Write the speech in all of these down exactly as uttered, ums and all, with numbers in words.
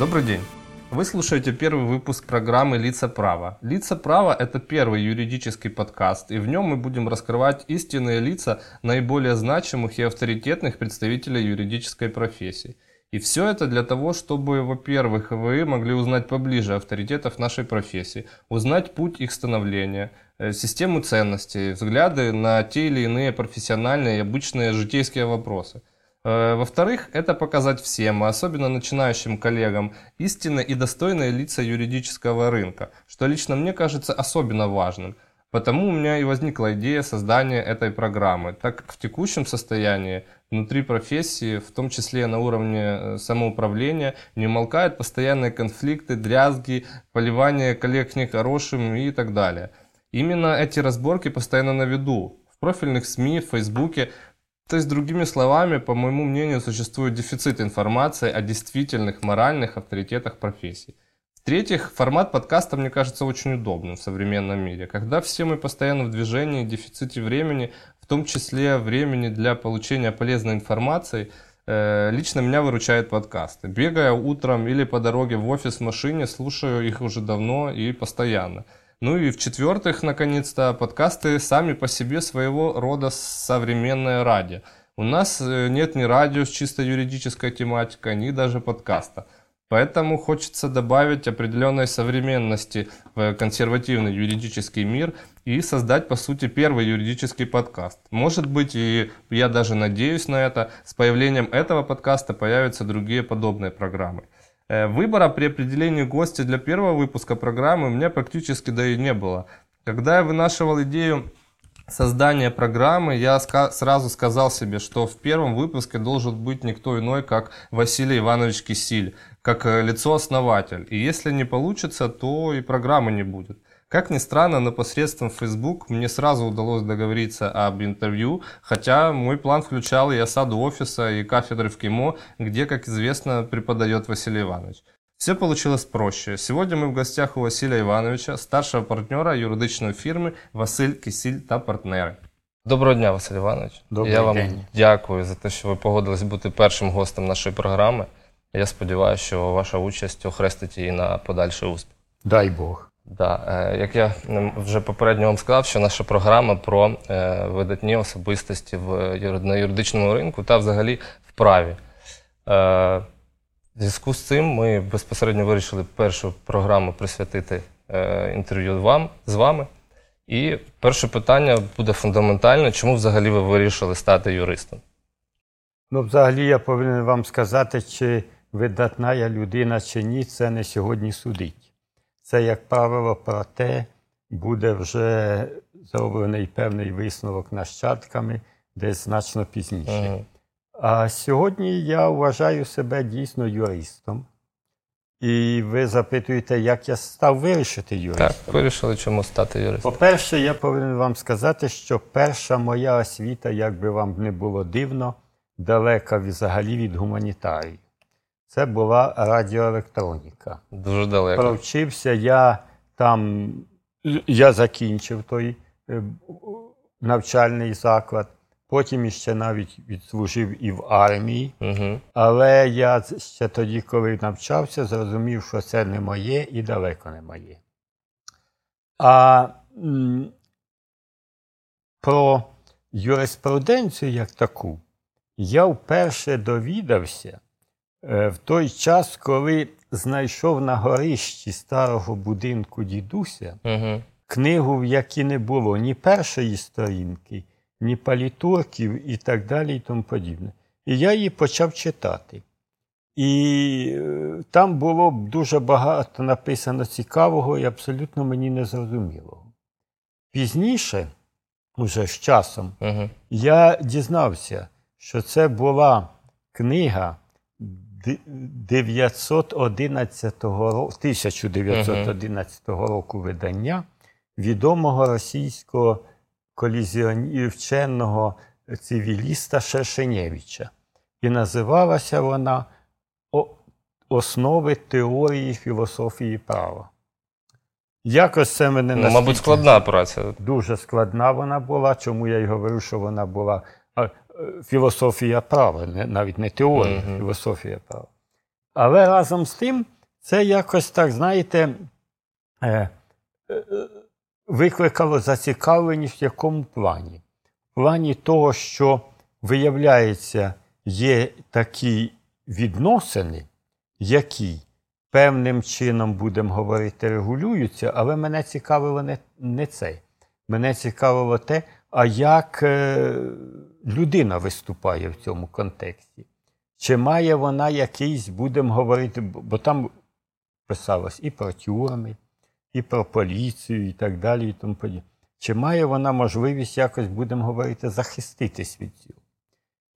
Добрый день. Вы слушаете первый выпуск программы «Лиця права». «Лиця права» — это первый юридический подкаст, и в нем мы будем раскрывать истинные лица наиболее значимых и авторитетных представителей юридической профессии. И все это для того, чтобы, во-первых, вы могли узнать поближе авторитетов нашей профессии, узнать путь их становления, систему ценностей, взгляды на те или иные профессиональные и обычные житейские вопросы. Во-вторых, это показать всем, особенно начинающим коллегам, истинные и достойные лица юридического рынка, что лично мне кажется особенно важным. Потому у меня и возникла идея создания этой программы, так как в текущем состоянии внутри профессии, в том числе на уровне самоуправления, не умолкают постоянные конфликты, дрязги, поливание коллег нехорошим и так далее. Именно эти разборки постоянно на виду, в профильных СМИ, в Фейсбуке. То есть, другими словами, по моему мнению, существует дефицит информации о действительных моральных авторитетах профессии. В-третьих, формат подкаста, мне кажется, очень удобным в современном мире, когда все мы постоянно в движении, дефиците времени, в том числе времени для получения полезной информации. Э, лично меня выручают подкасты. Бегая утром или по дороге в офис в машине, слушаю их уже давно и постоянно. Ну и в-четвертых, наконец-то, подкасты сами по себе своего рода современное радио. У нас нет ни радио с чисто юридической тематикой, ни даже подкаста. Поэтому хочется добавить определенной современности в консервативный юридический мир и создать, по сути, первый юридический подкаст. Может быть, и я даже надеюсь на это, с появлением этого подкаста появятся другие подобные программы. Выбора при определении гостя для первого выпуска программы у меня практически да и не было. Когда я вынашивал идею создания программы, я ска- сразу сказал себе, что в первом выпуске должен быть никто иной, как Василий Иванович Кисиль, как лицо-основатель. И если не получится, то и программы не будет. Как ни странно, но посредством Facebook мне сразу удалось договориться об интервью, хотя мой план включал и осаду офиса, и кафедры в КІМО, где, как известно, преподает Василий Иванович. Все получилось проще. Сегодня мы в гостях у Василия Ивановича, старшего партнера юридичної фірми «Василь Кисіль та партнери». Доброго дня, Василь Іванович. Добрий Я вам день. Дякую за те, що ви погодились бути першим гостем нашої програми. Я сподіваюся, що ваша участь охрестить її на подальший успіх. Дай Бог. Да, як я вже попередньо вам сказав, що наша програма про видатні особистості на юридичному ринку та взагалі в праві. В зв'язку з цим ми безпосередньо вирішили першу програму присвятити інтерв'ю вам, з вами. І перше питання буде фундаментальне. Чому взагалі ви вирішили стати юристом? Ну, взагалі я повинен вам сказати, чи видатна я людина, чи ні, це не сьогодні судить. Це, як правило, про те буде вже зроблений певний висновок нащадками, десь значно пізніше. Mm-hmm. А сьогодні я вважаю себе дійсно юристом. І ви запитуєте, як я став вирішити юристом. Так, вирішили, чому стати юристом. По-перше, я повинен вам сказати, що перша моя освіта, як би вам не було дивно, далека взагалі від гуманітарії. Це була радіоелектроніка. Дуже далеко. Провчився я там, я закінчив той навчальний заклад, потім іще навіть відслужив і в армії. Угу. Але я ще тоді, коли навчався, зрозумів, що це не моє і далеко не моє. А м- про юриспруденцію як таку я вперше довідався в той час, коли знайшов на горищі старого будинку дідуся uh-huh. книгу, в якій не було ні першої сторінки, ні палітурків і так далі і тому подібне. І я її почав читати. І там було дуже багато написано цікавого і абсолютно мені незрозумілого. Пізніше, уже з часом, uh-huh. я дізнався, що це була книга тисяча дев'ятсот одинадцятого року видання відомого російського вченого цивіліста Шершенєвича. І називалася вона «Основи теорії філософії права». Якось це мене наскільки... Ну, мабуть, складна праця. Дуже складна вона була. Чому я й говорю, що вона була... Філософія права, навіть не теорія, mm-hmm. філософія права. Але разом з тим, це якось так, знаєте, викликало зацікавленість в якому плані? В плані того, що, виявляється, є такі відносини, які певним чином, будемо говорити, регулюються, але мене цікавило не, не це. Мене цікавило те, а як людина виступає в цьому контексті. Чи має вона якийсь, будемо говорити, бо там писалось і про тюрми, і про поліцію, і так далі, і тому подібне. Чи має вона можливість якось, будемо говорити, захиститись від цього?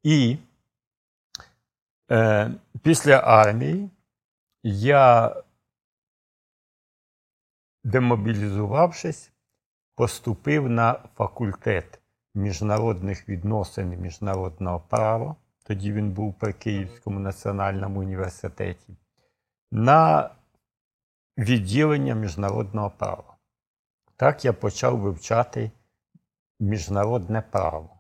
І е, після армії я, демобілізувавшись, поступив на факультет міжнародних відносин і міжнародного права, тоді він був при Київському національному університеті, на відділення міжнародного права. Так я почав вивчати міжнародне право.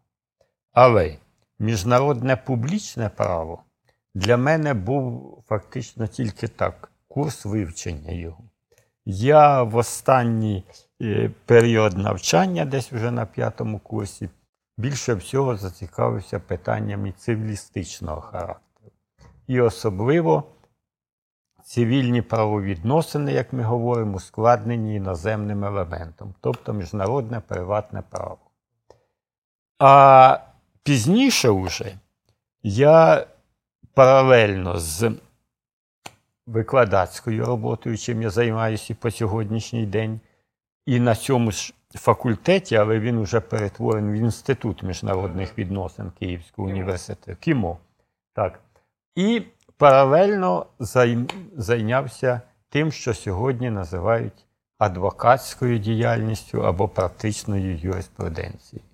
Але міжнародне публічне право для мене був фактично тільки так, курс вивчення його. Я в останній період навчання, десь вже на п'ятому курсі, більше всього зацікавився питаннями цивілістичного характеру. І особливо цивільні правовідносини, як ми говоримо, ускладнені іноземним елементом, тобто міжнародне приватне право. А пізніше вже я паралельно з викладацькою роботою, чим я займаюся і по сьогоднішній день, і на цьому ж факультеті, але він вже перетворений в Інститут міжнародних відносин Київського університету, КІМО. Так. І паралельно зайнявся тим, що сьогодні називають адвокатською діяльністю або практичною юриспруденцією.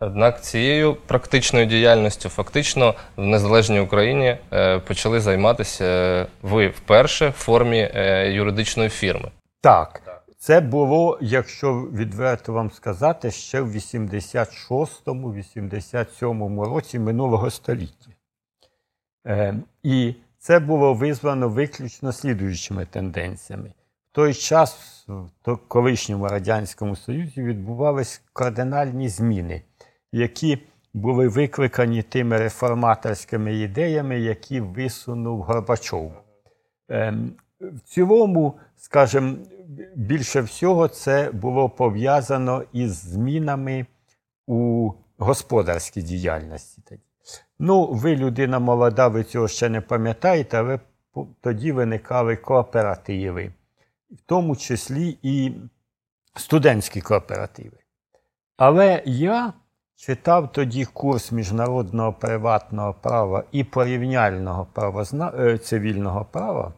Однак цією практичною діяльністю фактично в незалежній Україні почали займатися ви вперше в формі юридичної фірми. Так. Це було, якщо відверто вам сказати, ще в вісімдесят шостому - вісімдесят сьомому році минулого століття. Е, і це було визвано виключно слідуючими тенденціями. В той час, в колишньому Радянському Союзі, відбувались кардинальні зміни, які були викликані тими реформаторськими ідеями, які висунув Горбачов. Е, в цілому, скажімо, більше всього це було пов'язано із змінами у господарській діяльності. Ну, ви людина молода, ви цього ще не пам'ятаєте, але тоді виникали кооперативи, в тому числі і студентські кооперативи. Але я читав тоді курс міжнародного приватного права і порівняльного правозна... цивільного права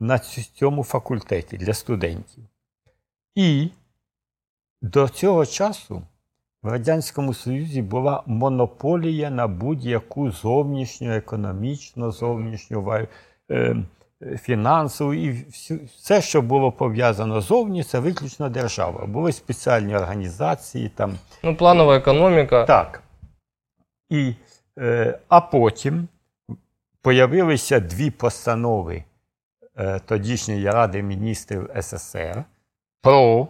на цьому факультеті для студентів. І до цього часу в Радянському Союзі була монополія на будь-яку зовнішню, економічну, зовнішню, е, фінансову. І все, що було пов'язано зовні, це виключно держава. Були спеціальні організації. Там. Ну, планова економіка. Так. І, е, а потім появилися дві постанови тодішньої Ради міністрів ес ес ер про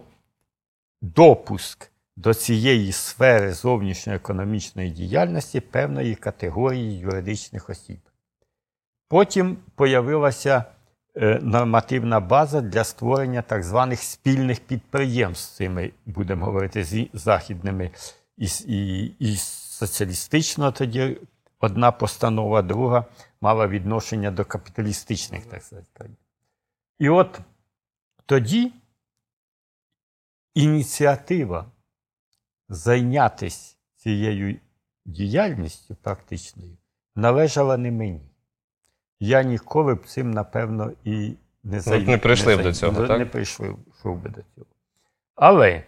допуск до цієї сфери зовнішньоекономічної діяльності певної категорії юридичних осіб. Потім появилася нормативна база для створення так званих спільних підприємств з цими, будемо говорити, з західними, і, і, і соціалістично тоді одна постанова, друга мала відношення до капіталістичних, так сказати. І от тоді ініціатива зайнятися цією діяльністю практичною належала не мені. Я ніколи б цим, напевно, і не займався. Не прийшли б до цього, так? Не прийшли б до цього. Але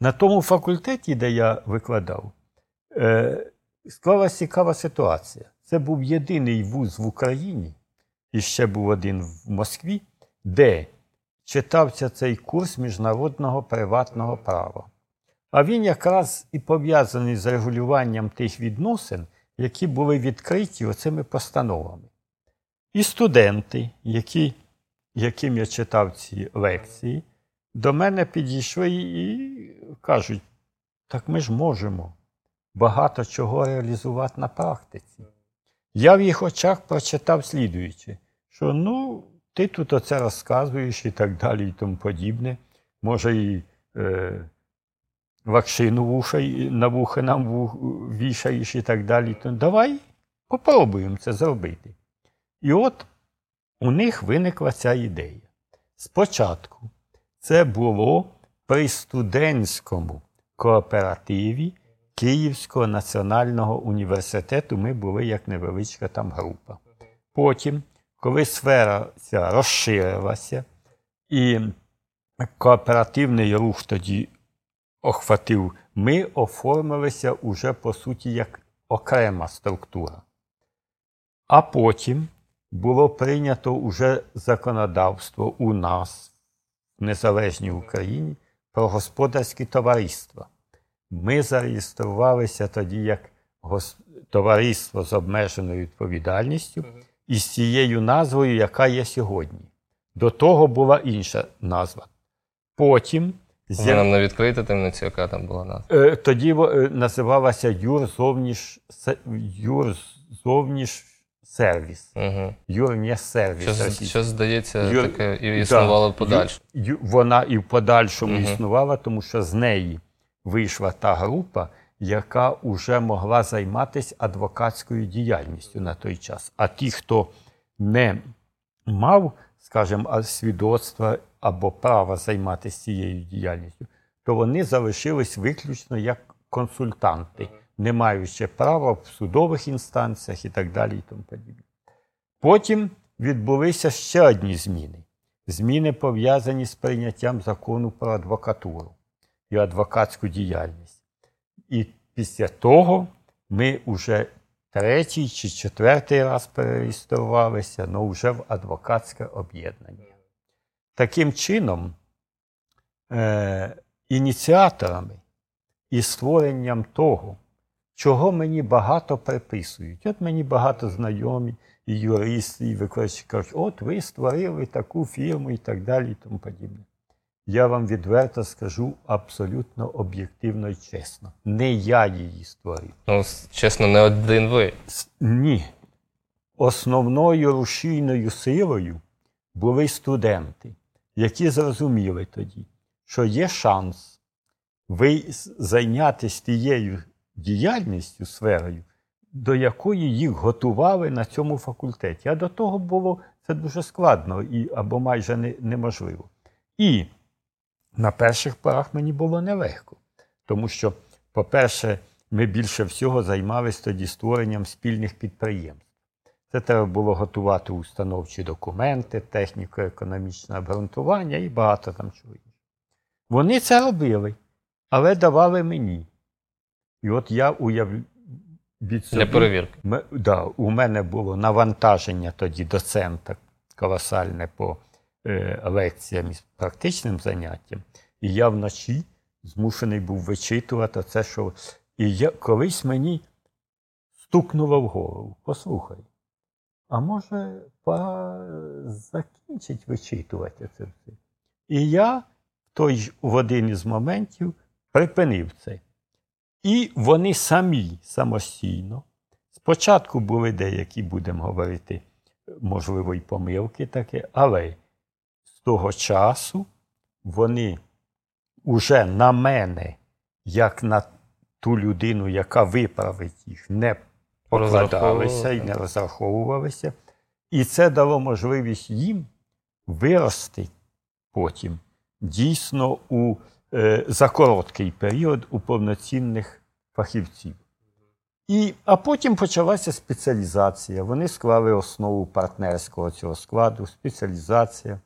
на тому факультеті, де я викладав, склалася цікава ситуація. Це був єдиний вуз в Україні, і ще був один в Москві, де читався цей курс міжнародного приватного права. А він якраз і пов'язаний з регулюванням тих відносин, які були відкриті оцими постановами. І І студенти, які, яким я читав ці лекції, до мене підійшли і кажуть, так ми ж можемо багато чого реалізувати на практиці. Я в їх очах прочитав слідуюче, що ну, ти тут оце розказуєш і так далі, і тому подібне. Може, і е, вакшину вуха, на вухи нам вух, вішаєш і так далі. То давай попробуємо це зробити. І от у них виникла ця ідея. Спочатку це було при студентському кооперативі Київського національного університету. Ми були як невеличка там група. Потім, коли сфера ця розширилася, і кооперативний рух тоді охватив, ми оформилися уже, по суті, як окрема структура. А потім було прийнято уже законодавство у нас, в незалежній Україні, про господарські товариства. Ми зареєструвалися тоді як товариство з обмеженою відповідальністю із цією назвою, яка є сьогодні. До того була інша назва. Потім... Ви нам не відкрите темницю, яка там була назва? Тоді називалася Юрзовнішсервіс. Угу. Юрзовнішсервіс. Що, що, здається, Юр... таке і існувало да. подальше. Ю... Вона і в подальшому угу. існувала, тому що з неї вийшла та група, яка вже могла займатися адвокатською діяльністю на той час. А ті, хто не мав, скажімо, свідоцтва або права займатися цією діяльністю, то вони залишились виключно як консультанти, не маючи права в судових інстанціях і так далі. І тому подібне. Потім відбулися ще одні зміни. Зміни пов'язані з прийняттям закону про адвокатуру і адвокатську діяльність. І після того ми вже третій чи четвертий раз перереєструвалися, але вже в адвокатське об'єднання. Таким чином, е- ініціаторами і створенням того, чого мені багато приписують. От мені багато знайомі, і юристи, і викладачі кажуть, от ви створили таку фірму і так далі, і тому подібне. Я вам відверто скажу абсолютно об'єктивно і чесно. Не я її створив. Ну, чесно, не один ви. Ні. Основною рушійною силою були студенти, які зрозуміли тоді, що є шанс ви зайнятися тією діяльністю, сферою, до якої їх готували на цьому факультеті. А до того було це дуже складно і, або майже не, неможливо. І на перших порах мені було нелегко, тому що, по-перше, ми більше всього займалися тоді створенням спільних підприємств. Це треба було готувати установчі документи, техніко-економічне обґрунтування і багато там чого іншого. Вони це робили, але давали мені. І от я уявляю... Для перевірки. М- да, у мене було навантаження тоді доцента колосальне по е- лекціям і практичним заняттям. І я вночі змушений був вичитувати це, що... І я... колись мені стукнуло в голову. Послухай. А може, пора закінчити вичитувати це все. І я той в один із моментів припинив це. І вони самі, самостійно, спочатку були деякі, будемо говорити, можливо, і помилки таке, але з того часу вони уже на мене, як на ту людину, яка виправить їх, не покладалися і не розраховувалися. І це дало можливість їм вирости потім дійсно у, е, за короткий період у повноцінних фахівців. І, а потім почалася спеціалізація. Вони склали основу партнерського цього складу, спеціалізація.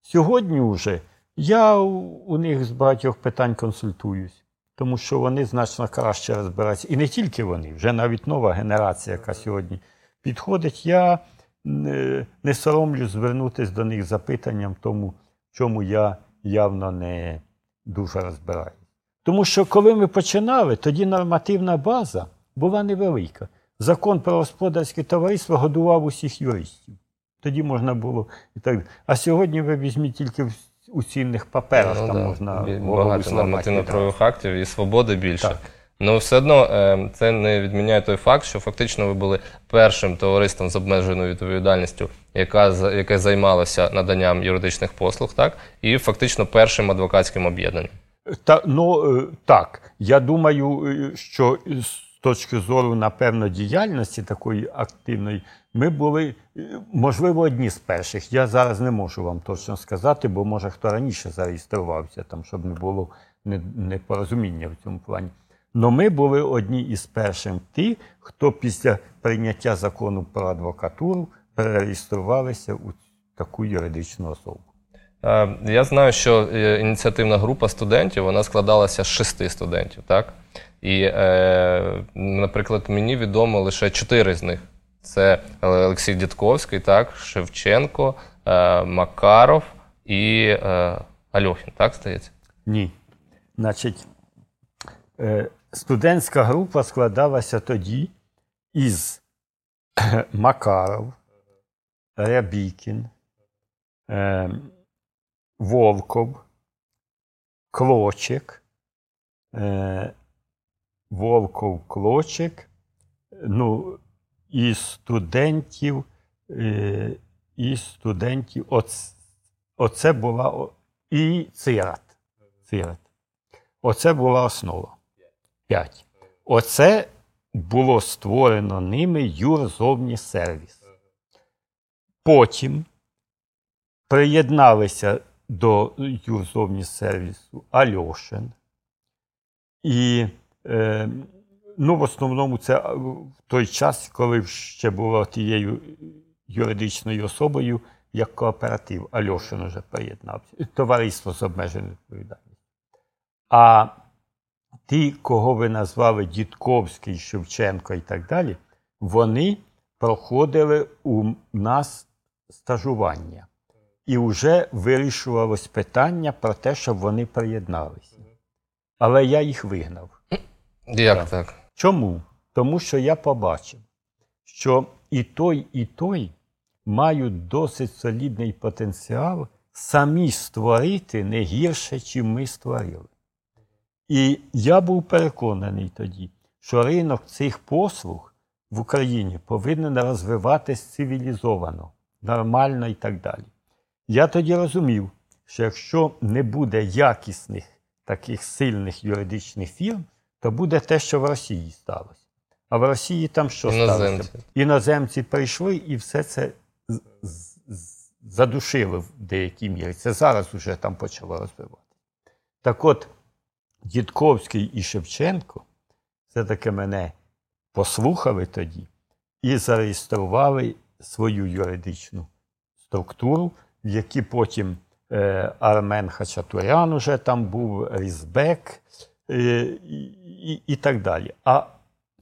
Сьогодні вже я у, у них з багатьох питань консультуюсь. Тому що вони значно краще розбираються. І не тільки вони, вже навіть нова генерація, яка сьогодні підходить. Я не соромлюсь звернутися до них з запитанням тому, чому я явно не дуже розбираюся. Тому що коли ми починали, тоді нормативна база була невелика. Закон про господарське товариство годував усіх юристів. Тоді можна було і так. А сьогодні ви візьміть тільки у цінних паперах, ну, там да. можна багато нормативно-правових актів і свободи більше. Так. Ну, все одно це не відміняє той факт, що фактично ви були першим товариством з обмеженою відповідальністю, яка, яке займалося наданням юридичних послуг, так? І фактично першим адвокатським об'єднанням. Та, ну, так. Я думаю, що з точки зору, напевно, діяльності такої активної, ми були, можливо, одні з перших. Я зараз не можу вам точно сказати, бо, може, хто раніше зареєструвався, там, щоб не було непорозуміння в цьому плані. Но ми були одні із перших ті, хто після прийняття закону про адвокатуру перереєструвалися у таку юридичну особу. Я знаю, що ініціативна група студентів, вона складалася з шести студентів, так? І, наприклад, мені відомо лише чотири з них. Це Олексій Дідковський, так? Шевченко, Макаров і Альошин, так, стається? Ні. Значить, студентська група складалася тоді із Макаров, Рябікін, Волков, Клочек, Волков, Клочек, ну, і студентів, і студентів, оце, оце була, і Цират, Цират. Оце була основа. П'ять. Оце було створено ними Юрзовнішсервіс. Потім приєдналися до Юрзовнішсервісу Альошин. І, е, ну, в основному це в той час, коли ще була тією юридичною особою, як кооператив. Альошин уже приєднався. Товариство з обмеженою відповідальністю. А ті, кого ви назвали Дідковський, Шевченко і так далі, вони проходили у нас стажування. І вже вирішувалось питання про те, щоб вони приєдналися. Але я їх вигнав. Як так? так? Чому? Тому що я побачив, що і той, і той мають досить солідний потенціал самі створити не гірше, чим ми створили. І я був переконаний тоді, що ринок цих послуг в Україні повинен розвиватись цивілізовано, нормально і так далі. Я тоді розумів, що якщо не буде якісних таких сильних юридичних фірм, то буде те, що в Росії сталося. А в Росії там що іноземці. сталося? Іноземці прийшли і все це задушили в деякій мірі. Це зараз уже там почало розвиватися. Так от, Дідковський і Шевченко все-таки мене послухали тоді і зареєстрували свою юридичну структуру, в якій потім е, Армен Хачатурян уже там був, Різбек е, і, і так далі. А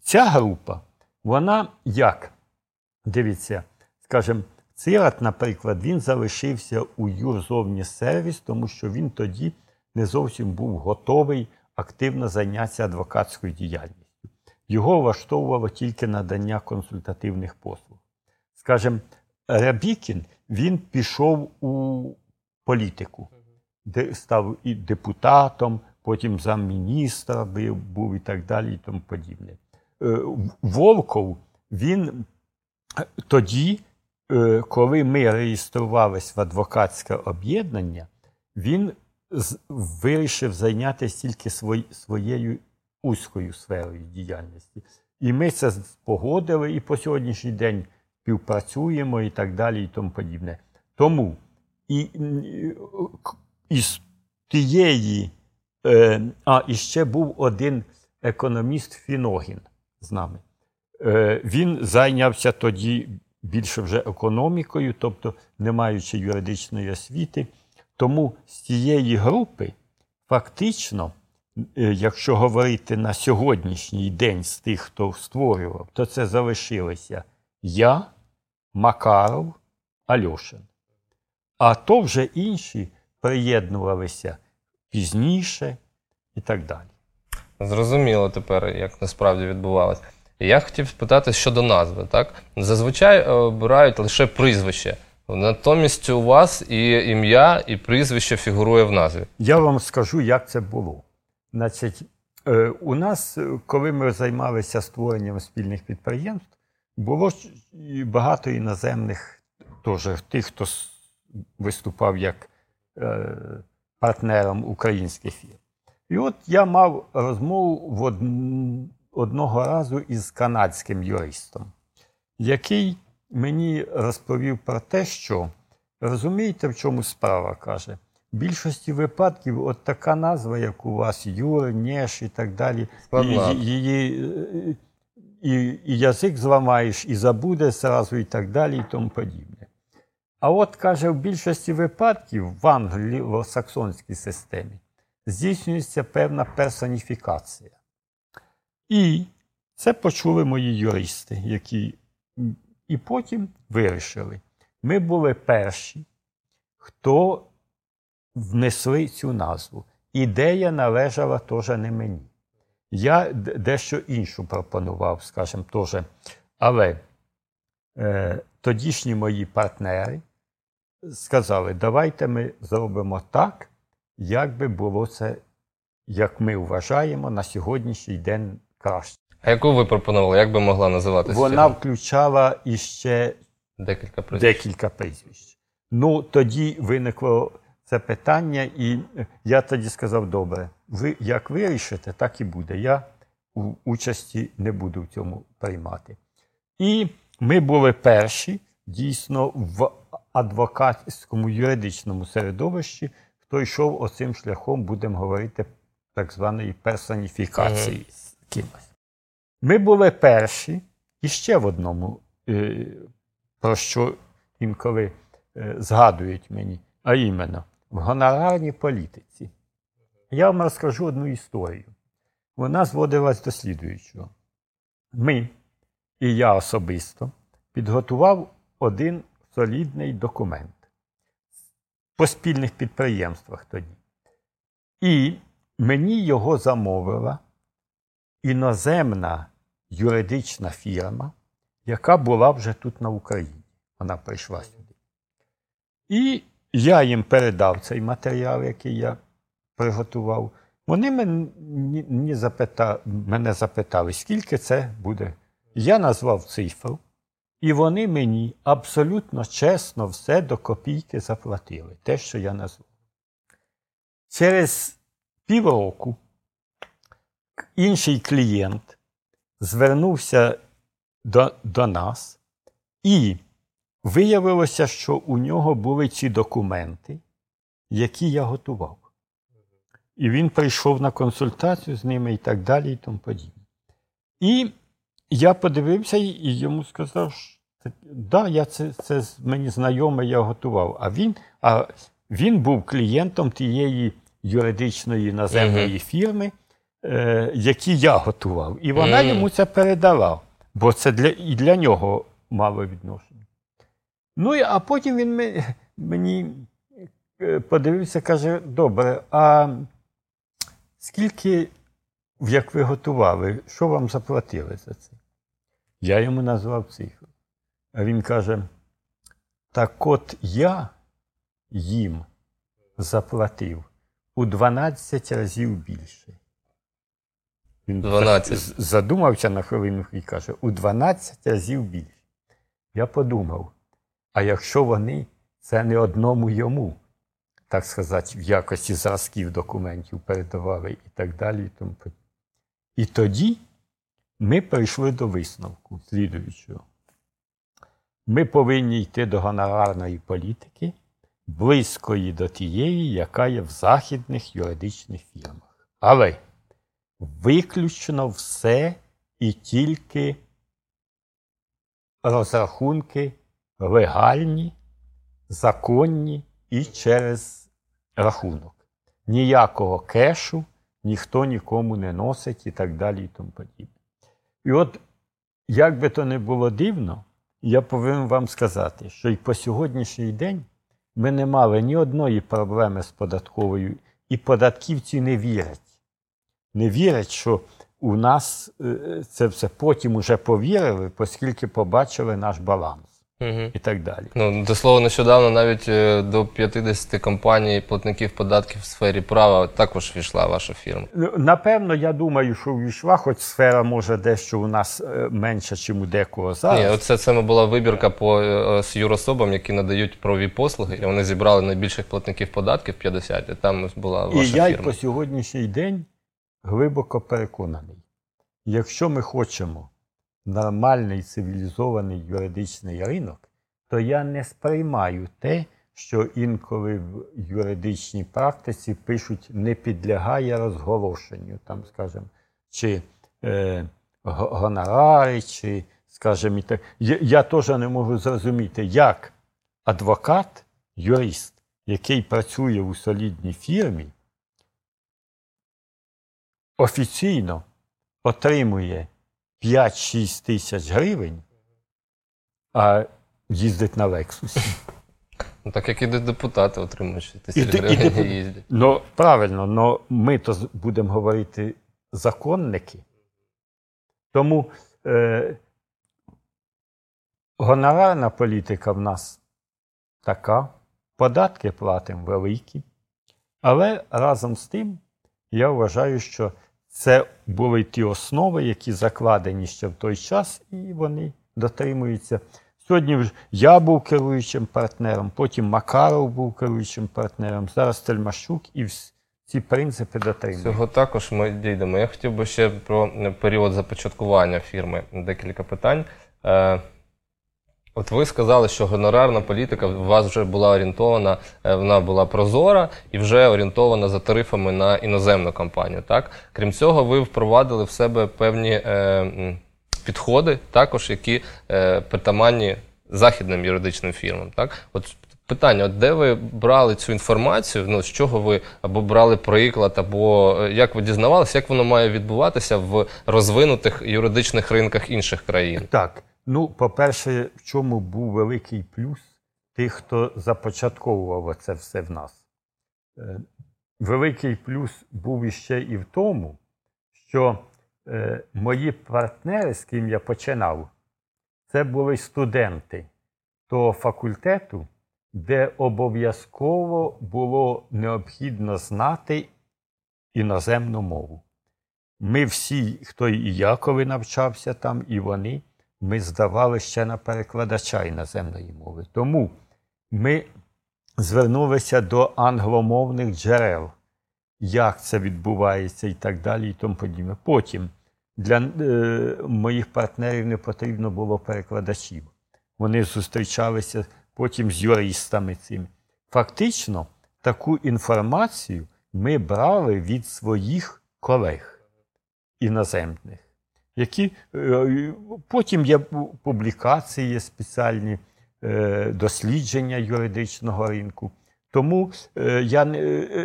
ця група, вона як, дивіться, скажімо, Цират, наприклад, він залишився у Юрзовнішсервіс, тому що він тоді не зовсім був готовий активно зайнятися адвокатською діяльністю. Його влаштовувало тільки надання консультативних послуг. Скажем, Рябікін, він пішов у політику, де став і депутатом, потім замміністра був і так далі, і тому подібне. Волков, він тоді, коли ми реєструвалися в адвокатське об'єднання, він вирішив зайнятися тільки свої, своєю вузькою сферою діяльності. І ми це погодили, і по сьогоднішній день співпрацюємо, і так далі, і тому подібне. Тому і, із тієї... Е, а, і ще був один економіст Фіногін з нами. Е, він зайнявся тоді більше вже економікою, тобто не маючи юридичної освіти. Тому з цієї групи, фактично, якщо говорити на сьогоднішній день з тих, хто створював, то це залишилися я, Макаров, Альошин. А то вже інші приєднувалися пізніше і так далі. Зрозуміло тепер, як насправді відбувалося. Я хотів спитати щодо назви, так? Зазвичай обирають лише прізвище. Натомість у вас і ім'я, і прізвище фігурує в назві. Я вам скажу, як це було. Значить, у нас, коли ми займалися створенням спільних підприємств, було багато іноземних теж, тих, хто виступав як партнером українських фірм. І от я мав розмову в од... одного разу із канадським юристом, який мені розповів про те, що, розумієте, в чому справа, каже, в більшості випадків от така назва, як у вас, Юр, Нєш і так далі, її і, і язик зламаєш, і забудеш зразу, і так далі, і тому подібне. А от, каже, в більшості випадків в англосаксонській системі здійснюється певна персоніфікація. І це почули мої юристи, які і потім вирішили. Ми були перші, хто внесли цю назву. Ідея належала теж не мені. Я дещо іншу пропонував, скажімо, теж. Але е, тодішні мої партнери сказали, давайте ми зробимо так, як би було це, як ми вважаємо, на сьогоднішній день краще. А яку ви пропонували? Як би могла називатися? Вона включала іще декілька прізвищ. Декілька прізвищ. Ну, тоді виникло це питання, і я тоді сказав, добре, ви як вирішите, так і буде. Я в участі не буду в цьому приймати. І ми були перші, дійсно, в адвокатському юридичному середовищі, хто йшов оцим шляхом, будемо говорити, так званої персоніфікації mm-hmm. з кимось. Ми були перші, і ще в одному, про що інколи згадують мені, а іменно, в гонорарній політиці. Я вам розкажу одну історію. Вона зводилась до слідуючого. Ми, і я особисто, підготував один солідний документ по спільних підприємствах тоді. І мені його замовила іноземна юридична фірма, яка була вже тут на Україні. Вона прийшла сюди. І я їм передав цей матеріал, який я приготував. Вони мені запитали, мене запитали, скільки це буде. Я назвав цифру, і вони мені абсолютно чесно все до копійки заплатили. Те, що я назвав. Через півроку інший клієнт звернувся до, до нас, і виявилося, що у нього були ці документи, які я готував. І він прийшов на консультацію з ними і так далі, і тому подібне. І я подивився і йому сказав, що да, я це, це мені знайоме, я готував. А він, а він був клієнтом тієї юридичної іноземної mm-hmm. фірми, е, які я готував. І вона mm-hmm. йому це передала, бо це для, і для нього мало відношення. Ну, а потім він мені подивився, каже, добре, а скільки, як ви готували, що вам заплатили за це? Я йому назвав цифру. А він каже, так от я їм заплатив у дванадцять разів більше. Він дванадцять задумався на хвилину і каже, у дванадцять разів більше. Я подумав, а якщо вони це не одному йому, так сказати, в якості зразків документів передавали і так далі. І, тому. І тоді ми прийшли до висновку слідуючого. Ми повинні йти до гонорарної політики, близької до тієї, яка є в західних юридичних фірмах. Але виключно все і тільки розрахунки легальні, законні і через рахунок. Ніякого кешу ніхто нікому не носить і так далі і тому подібне. І от, як би то не було дивно, я повинен вам сказати, що і по сьогоднішній день ми не мали ні одної проблеми з податковою, і податківці не вірять. Не вірять, що у нас це все потім уже повірили, оскільки побачили наш баланс. Угу. І так далі. Ну, до слова, нещодавно навіть до п'ятдесяти компаній платників податків в сфері права також війшла ваша фірма. Напевно, я думаю, що війшла, хоч сфера може дещо у нас менша, ніж у декого зараз. Ні, оце саме була вибірка по з юрособам, які надають правові послуги, і вони зібрали найбільших платників податків п'ятдесят, і там була ваша і фірма. І я по сьогоднішній день глибоко переконаний, якщо ми хочемо нормальний цивілізований юридичний ринок, то я не сприймаю те, що інколи в юридичній практиці пишуть «не підлягає розголошенню», там, скажімо, чи е, гонорари, чи, скажімо, так. Я, я теж не можу зрозуміти, як адвокат, юрист, який працює у солідній фірмі, офіційно отримує п'ять-шість тисяч гривень, а їздить на «Лексусі». Ну, так як і депутати отримують шість тисяч і, гривень і, деп... і їздять. Ну, правильно, но ми то будемо говорити законники. Тому е... гонорарна політика в нас така, податки платимо великі, але разом з тим я вважаю, що це були ті основи, які закладені ще в той час, і вони дотримуються. Сьогодні я був керуючим партнером, потім Макаров був керуючим партнером, зараз Стельмащук, і ці принципи дотримують. Цього також ми дійдемо. Я хотів би ще про період започаткування фірми декілька питань. От ви сказали, що гонорарна політика у вас вже була орієнтована, вона була прозора і вже орієнтована за тарифами на іноземну компанію, так? Крім цього, ви впровадили в себе певні е, підходи, також, які е, притаманні західним юридичним фірмам, так? От питання, от де ви брали цю інформацію, ну, з чого ви або брали приклад, або як ви дізнавалися, як воно має відбуватися в розвинутих юридичних ринках інших країн? Так. Ну, по-перше, в чому був великий плюс тих, хто започатковував це все в нас? Великий плюс був іще і в тому, що мої партнери, з ким я починав, це були студенти того факультету, де обов'язково було необхідно знати іноземну мову. Ми всі, хто і я, коли навчався там, і вони, ми здавали ще на перекладача іноземної мови. Тому ми звернулися до англомовних джерел, як це відбувається і так далі, і тому подібне. Потім для е, моїх партнерів не потрібно було перекладачів. Вони зустрічалися потім з юристами цими. Фактично, таку інформацію ми брали від своїх колег іноземних, які потім є публікації, спеціальні дослідження юридичного ринку. Тому я,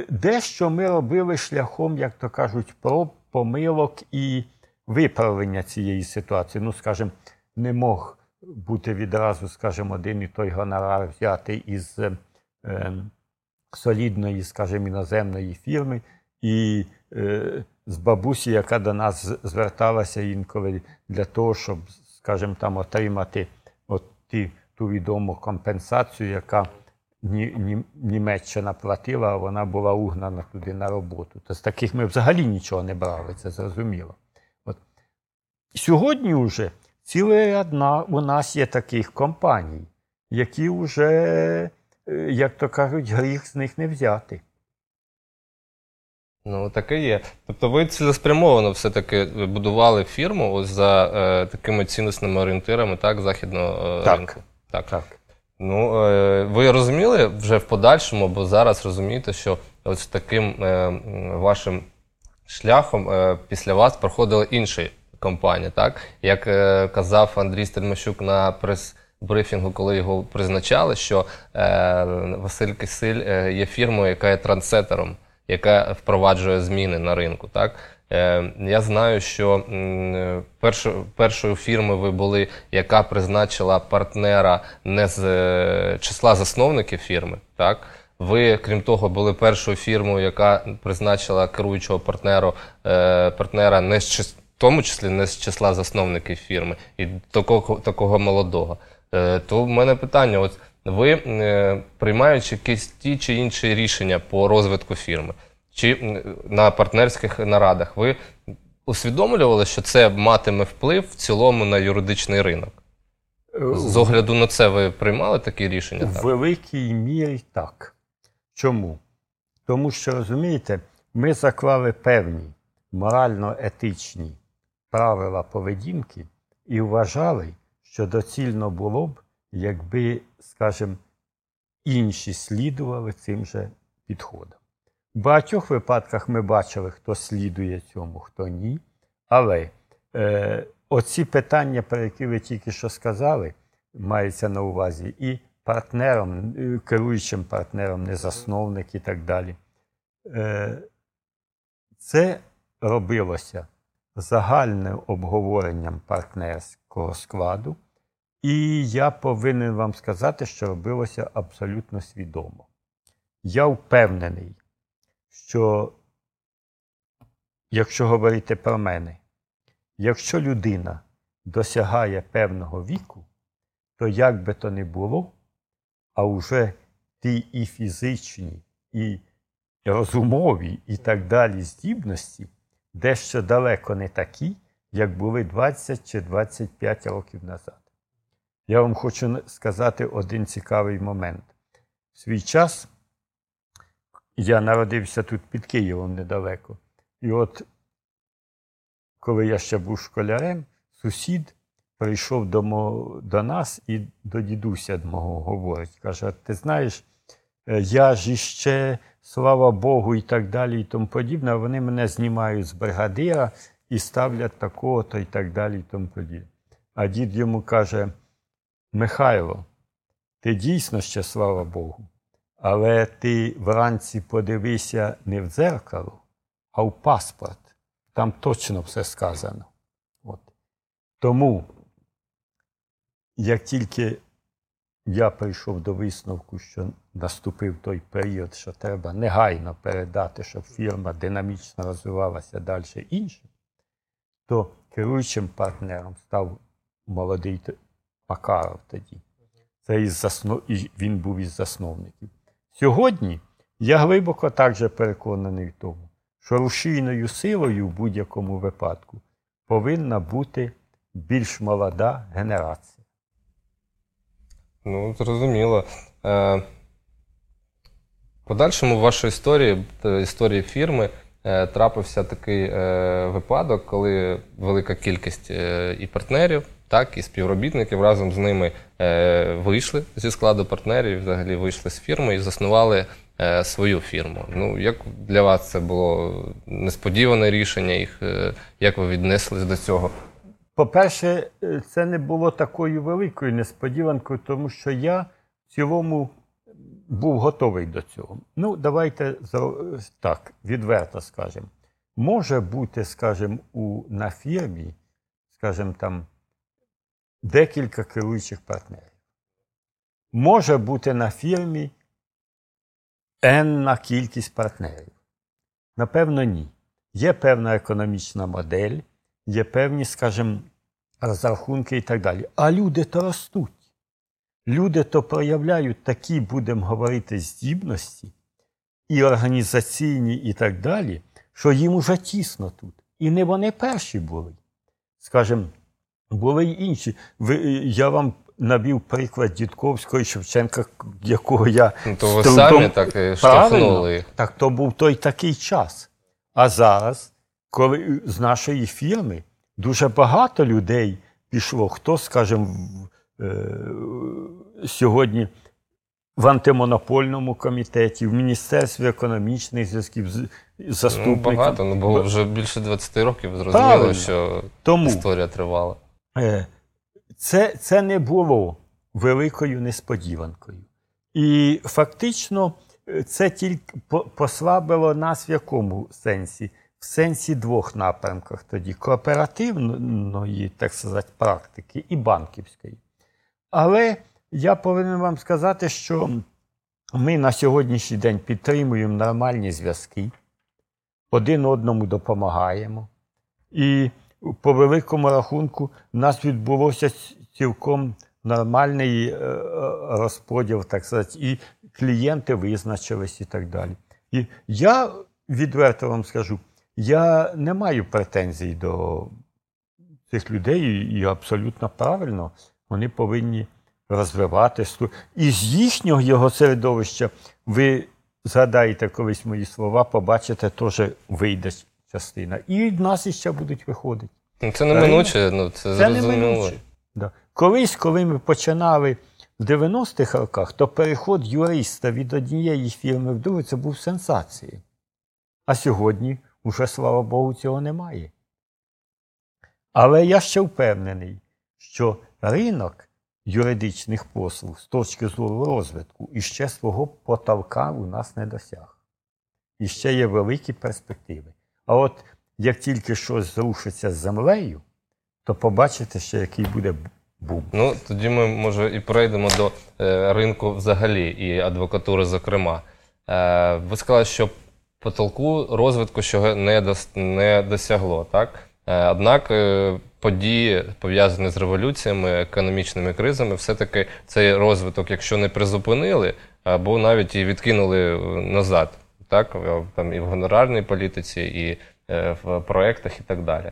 дещо ми робили шляхом, як то кажуть, проб, помилок і виправлення цієї ситуації. Ну, скажімо, не мог бути відразу, скажімо, один і той гонорар взяти із е, е, солідної, скажімо, іноземної фірми і е, з бабусі, яка до нас зверталася інколи для того, щоб, скажімо, там отримати от ті, ту відому компенсацію, яка ні, ні, Німеччина платила, а вона була угнана туди на роботу. То з таких ми взагалі нічого не брали, це зрозуміло. От. Сьогодні вже цілий ряд у нас є таких компаній, які вже, як то кажуть, гріх з них не взяти. Ну, таке є. Тобто ви цілеспрямовано все-таки будували фірму ось за е, такими цінностними орієнтирами, так, західного е, так. ринку? Так. Так. Ну, е, ви розуміли вже в подальшому, бо зараз розумієте, що ось таким е, вашим шляхом е, після вас проходили інші компанії, так? Як е, казав Андрій Стельмащук на прес брифінгу, коли його призначали, що е, Василь Кисіль е, є фірмою, яка є трансетером, яка впроваджує зміни на ринку, так? Е, я знаю, що першо, першою фірмою ви були, яка призначила партнера не з е, числа засновників фірми, так? Ви, крім того, були першою фірмою, яка призначила керуючого партнеру, е, партнера не з, в тому числі не з числа засновників фірми, і такого, такого молодого. То в мене питання, от ви, приймаючи якісь ті чи інші рішення по розвитку фірми, чи на партнерських нарадах, ви усвідомлювали, що це матиме вплив в цілому на юридичний ринок? З огляду на це ви приймали такі рішення? У великій мірі так. Чому? Тому що, розумієте, ми заклали певні морально-етичні правила поведінки і вважали, що доцільно було б, якби, скажімо, інші слідували цим же підходом. В багатьох випадках ми бачили, хто слідує цьому, хто ні, але е, оці питання, про які ви тільки що сказали, маються на увазі і партнером, і керуючим партнером, не засновник і так далі. Е, це робилося загальним обговоренням партнерського складу, і я повинен вам сказати, що робилося абсолютно свідомо. Я впевнений, що, якщо говорити про мене, якщо людина досягає певного віку, то як би то не було, а вже ті і фізичні, і розумові, і так далі здібності дещо далеко не такі, як були двадцять чи двадцять п'ять років назад. Я вам хочу сказати один цікавий момент. В свій час я народився тут під Києвом недалеко. І от, коли я ще був школярем, сусід прийшов до, мого, до нас і до дідуся мого говорить. Каже, ти знаєш, я ж іще, слава Богу, і так далі, і тому подібне, а вони мене знімають з бригадира і ставлять такого-то, і так далі, і тому подібне. А дід йому каже, Михайло, ти дійсно ще, слава Богу, але ти вранці подивися не в дзеркало, а в паспорт. Там точно все сказано. От. Тому, як тільки я прийшов до висновку, що наступив той період, що треба негайно передати, щоб фірма динамічно розвивалася далі іншим, то керуючим партнером став молодий Макаров тоді. Це із засно... він був із засновників. Сьогодні я глибоко також переконаний в тому, що рушійною силою в будь-якому випадку повинна бути більш молода генерація. Ну, зрозуміло. В подальшому в вашій історії, історії фірми, трапився такий випадок, коли велика кількість і партнерів, так, і співробітників разом з ними е, вийшли зі складу партнерів, взагалі вийшли з фірми і заснували е, свою фірму. Ну, як для вас це було несподіване рішення їх? Е, як ви віднеслись до цього? По-перше, це не було такою великою несподіванкою, тому що я в цілому був готовий до цього. Ну, давайте так, відверто скажемо. Може бути, скажімо, у, на фірмі, скажімо, там, декілька керуючих партнерів. Може бути на фірмі енна кількість партнерів. Напевно, ні. Є певна економічна модель, є певні, скажімо, розрахунки і так далі. А люди то ростуть. Люди то проявляють такі, будемо говорити, здібності і організаційні і так далі, що їм уже тісно тут. І не вони перші були. Скажімо, були й інші. Ви, я вам навів приклад Дідковського і Шевченка, якого я... Ну, то ви самі так штовхнули. Так, то був той такий час. А зараз, коли з нашої фірми дуже багато людей пішло, хто, скажімо, сьогодні в антимонопольному комітеті, в Міністерстві економічних зв'язків, заступників. Ну, багато, ну, було вже більше двадцяти років, зрозуміло, що тому історія тривала. Це, це не було великою несподіванкою. І фактично це тільки послабило нас в якому сенсі? В сенсі двох напрямках тоді – кооперативної, так сказати, практики і банківської. Але я повинен вам сказати, що ми на сьогоднішній день підтримуємо нормальні зв'язки, один одному допомагаємо. І по великому рахунку, у нас відбулося цілком нормальний розподіл, так сказати, і клієнти визначились і так далі. І я відверто вам скажу, я не маю претензій до цих людей, і абсолютно правильно, вони повинні розвиватися. І з їхнього його середовища ви згадаєте колись мої слова, побачите, теж вийде частина. І в нас іще будуть виходити. Це неминуче, ну, це, це зрозуміло. Неминуче. Да. Колись, коли ми починали в дев'яностих роках, то переход юриста від однієї фірми в другу – це був сенсацією. А сьогодні уже, слава Богу, цього немає. Але я ще впевнений, що ринок юридичних послуг з точки зору розвитку іще свого потолка у нас не досяг. І ще є великі перспективи. А от як тільки щось зрушиться з землею, то побачите ще, який буде бум. Ну, тоді ми, може, і перейдемо до е, ринку взагалі, і адвокатури, зокрема. Е, ви сказали, що потолку розвитку ще не, дос, не досягло, так? Е, однак е, події, пов'язані з революціями, економічними кризами, все-таки цей розвиток, якщо не призупинили, або навіть і відкинули назад, так? Там і в гонорарній політиці, і в проєктах і так далі.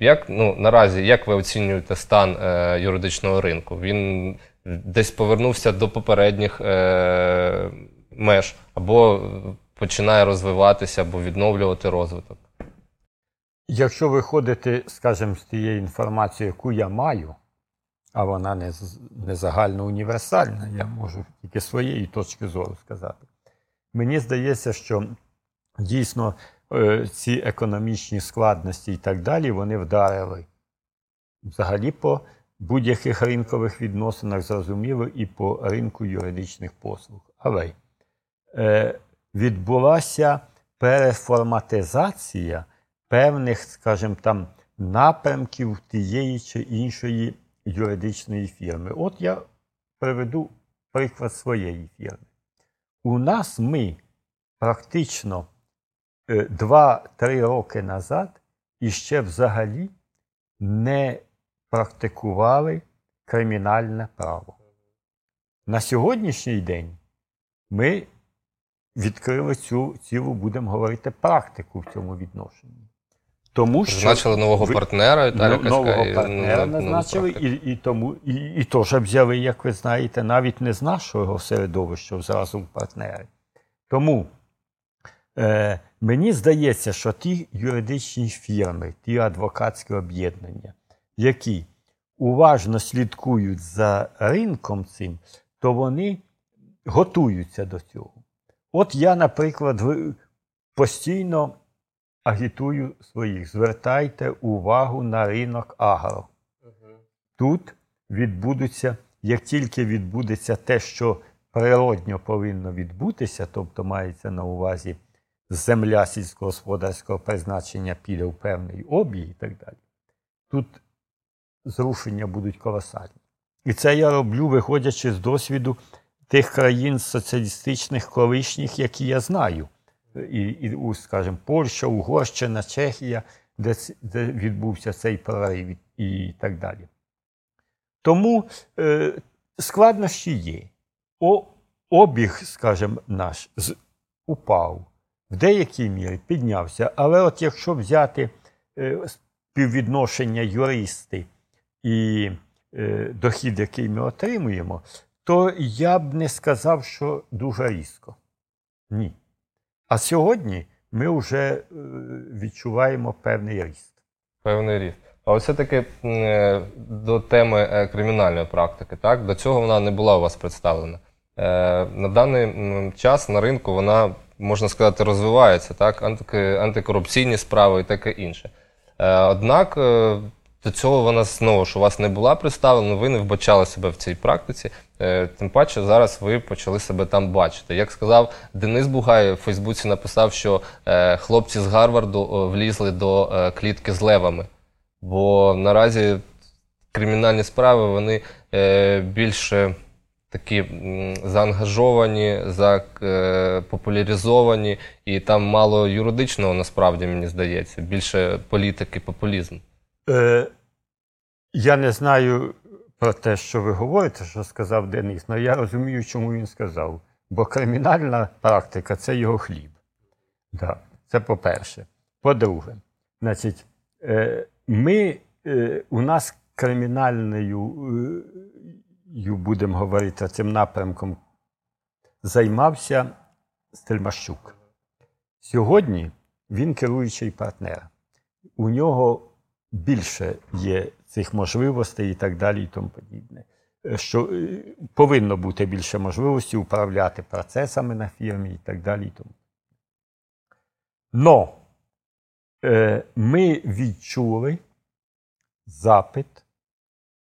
Як, ну, наразі, як ви оцінюєте стан е, юридичного ринку? Він десь повернувся до попередніх е, меж, або починає розвиватися, або відновлювати розвиток? Якщо виходити, скажімо, з тієї інформації, яку я маю, а вона не, не загально універсальна, я можу тільки своєї точки зору сказати. Мені здається, що дійсно ці економічні складності і так далі, вони вдарили взагалі по будь-яких ринкових відносинах, зрозуміло, і по ринку юридичних послуг. Але е, відбулася переформатизація певних, скажімо там, напрямків тієї чи іншої юридичної фірми. От я приведу приклад своєї фірми. У нас ми практично два-три роки назад іще взагалі не практикували кримінальне право. На сьогоднішній день ми відкрили цю цілу, будемо говорити, практику в цьому відношенні. Тому що назначили нового ви... партнера, Італія, ну, нового і... партнера ну, назначили, і, і, тому, і, і теж взяли, як ви знаєте, навіть не з нашого середовища, зразу в партнери. Тому Е, мені здається, що ті юридичні фірми, ті адвокатські об'єднання, які уважно слідкують за ринком цим, то вони готуються до цього. От я, наприклад, постійно агітую своїх. Звертайте увагу на ринок агро. Тут відбудуться, як тільки відбудеться те, що природньо повинно відбутися, тобто мається на увазі земля сільськогосподарського призначення піде в певний обіг і так далі. Тут зрушення будуть колосальні. І це я роблю, виходячи з досвіду тих країн соціалістичних колишніх, які я знаю. І, і скажімо, Польща, Угорщина, Чехія, де, де відбувся цей прорив і так далі. Тому е, складнощі є. О, обіг, скажімо, наш з, упав. В деякій мірі піднявся, але от якщо взяти е, співвідношення юристи і е, дохід, який ми отримуємо, то я б не сказав, що дуже різко. Ні. А сьогодні ми вже е, відчуваємо певний ріст. Певний ріст. А ось все-таки е, до теми е, кримінальної практики, так? До цього вона не була у вас представлена. Е, на даний час на ринку вона, можна сказати, розвивається, так, антикорупційні справи і таке інше. Однак до цього вона знову ж у вас не була представлена, ви не вбачали себе в цій практиці, тим паче зараз ви почали себе там бачити. Як сказав Денис Бугай, в Фейсбуці написав, що хлопці з Гарварду влізли до клітки з левами, бо наразі кримінальні справи, вони більше такі заангажовані, популяризовані, і там мало юридичного, насправді, мені здається, більше політики, популізм. Е, я не знаю про те, що ви говорите, що сказав Денис, але я розумію, чому він сказав. Бо кримінальна практика – це його хліб. Да. Це по-перше. По-друге, значить, ми, у нас кримінальною, будемо говорити, цим напрямком займався Стельмащук. Сьогодні він керуючий партнер. У нього більше є цих можливостей і так далі, і тому подібне. Що повинно бути більше можливості управляти процесами на фірмі і так далі. І тому. Но е, ми відчули запит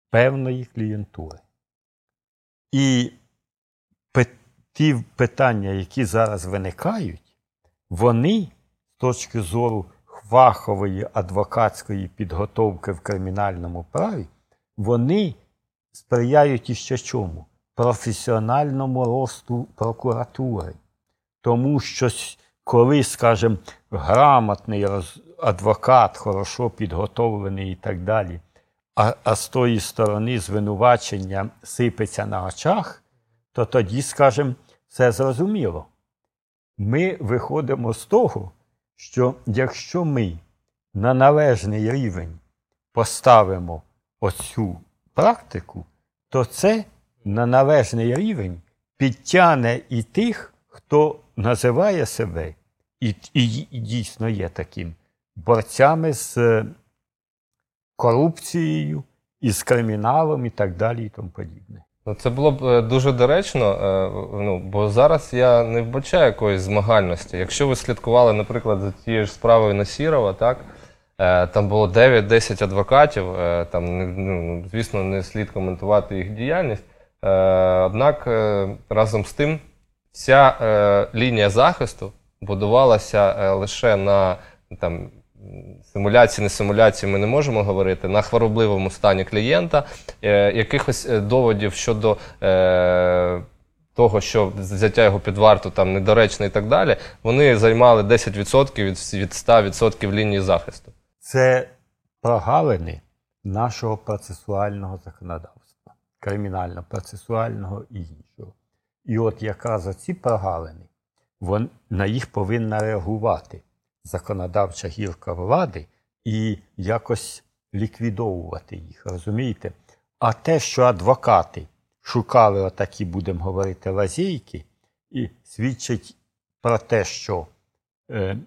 певної клієнтури. І ті питання, які зараз виникають, вони з точки зору фахової адвокатської підготовки в кримінальному праві, вони сприяють іще чому? Професіональному росту прокуратури. Тому що, коли, скажімо, грамотний адвокат, хорошо підготовлений і так далі, а, а з тої сторони звинувачення сипеться на очах, то тоді, скажімо, все зрозуміло. Ми виходимо з того, що якщо ми на належний рівень поставимо оцю практику, то це на належний рівень підтягне і тих, хто називає себе, і, і, і дійсно є таким, борцями з корупцією, із криміналом і так далі і тому подібне. Це було б дуже доречно, ну, бо зараз я не вбачаю якоїсь змагальності. Якщо ви слідкували, наприклад, за тією ж справою Насірова, так, там було дев'ять-десять адвокатів, там, ну, звісно, не слід коментувати їх діяльність. Однак, разом з тим, ця лінія захисту будувалася лише на там, симуляції, не симуляції ми не можемо говорити, на хворобливому стані клієнта, е, якихось доводів щодо е, того, що взяття його під варту там недоречне і так далі, вони займали десять відсотків від, від сто відсотків лінії захисту. Це прогалини нашого процесуального законодавства, кримінально-процесуального і іншого. І от якраз оці прогалини, вон, на їх повинна реагувати законодавча гілка влади і якось ліквідовувати їх, розумієте? А те, що адвокати шукали отакі, будемо говорити, лазейки, і свідчить про те, що е,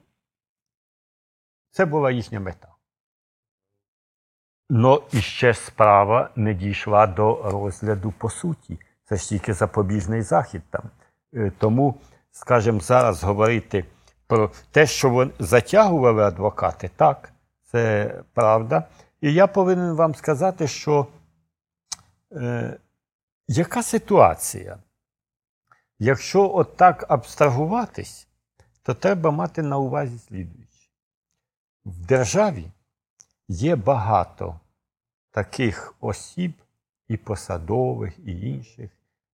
це була їхня мета. Но іще справа не дійшла до розгляду по суті. Це ж тільки запобіжний захід там. Е, тому, скажімо, зараз говорити про те, що вони затягували адвокати, так, це правда. І я повинен вам сказати, що е, яка ситуація? Якщо от так абстрагуватись, то треба мати на увазі слідуюче. В державі є багато таких осіб, і посадових, і інших,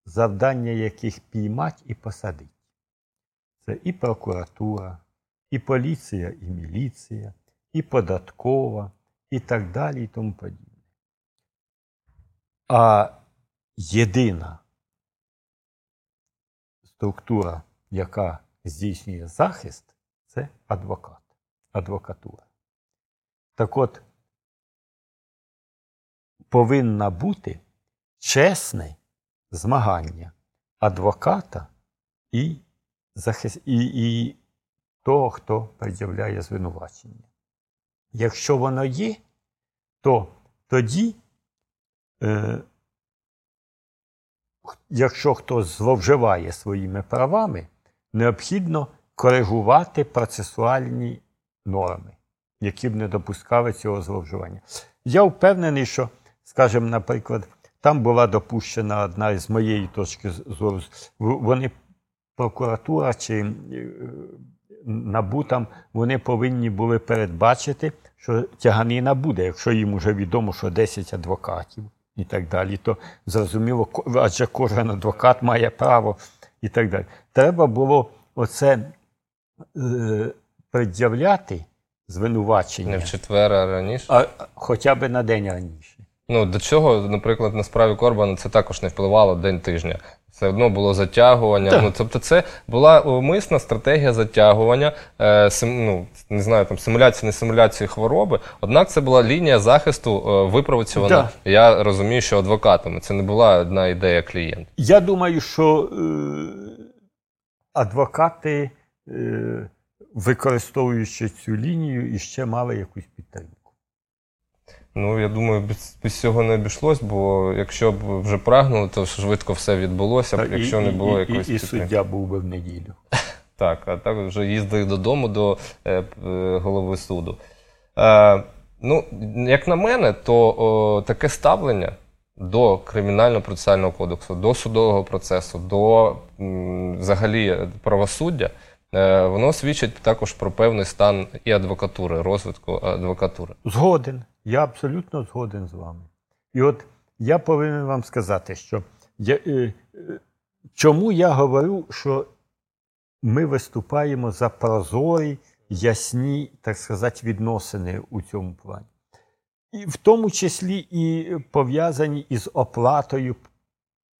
завдання яких піймати і посадити. Це і прокуратура, і поліція, і міліція, і податкова, і так далі, і тому подібне. А єдина структура, яка здійснює захист, це адвокат, адвокатура. Так от, повинно бути чесне змагання адвоката і захист, і, і того, хто пред'являє звинувачення. Якщо воно є, то тоді, е, якщо хтось зловживає своїми правами, необхідно коригувати процесуальні норми, які б не допускали цього зловживання. Я впевнений, що, скажімо, наприклад, там була допущена одна із моєї точки зору, вони прокуратура чи НАБУ там, вони повинні були передбачити, що тяганина буде, якщо їм вже відомо, що десять адвокатів і так далі, то зрозуміло, адже кожен адвокат має право і так далі. Треба було оце е, пред'являти звинувачення. Не в четвер, а раніше? А, хоча б на день раніше. Ну, до цього, наприклад, на справі Корбана це також не впливало день тижня. Все одно було затягування. Так. Ну, тобто це була умисна стратегія затягування, е, сим, ну, не знаю, там, симуляції, не симуляції хвороби. Однак це була лінія захисту е, випрацьована. Так. Я розумію, що адвокатами. Це не була одна ідея клієнта. Я думаю, що е, адвокати, е, використовуючи цю лінію, іще мали якусь підтримку. Ну, я думаю, без, без цього не обійшлось, бо якщо б вже прагнули, то швидко все відбулося, та, якщо і, не було і, якоїсь... І, і суддя був би в неділю. Так, а так вже їздили додому до е, е, голови суду. Е, ну, як на мене, то о, таке ставлення до Кримінально-процесуального кодексу, до судового процесу, до м, взагалі правосуддя, е, воно свідчить також про певний стан і адвокатури, розвитку адвокатури. Згоден. Я абсолютно згоден з вами. І от я повинен вам сказати, що я, е, е, чому я говорю, що ми виступаємо за прозорі, ясні, так сказати, відносини у цьому плані. І в тому числі і пов'язані із оплатою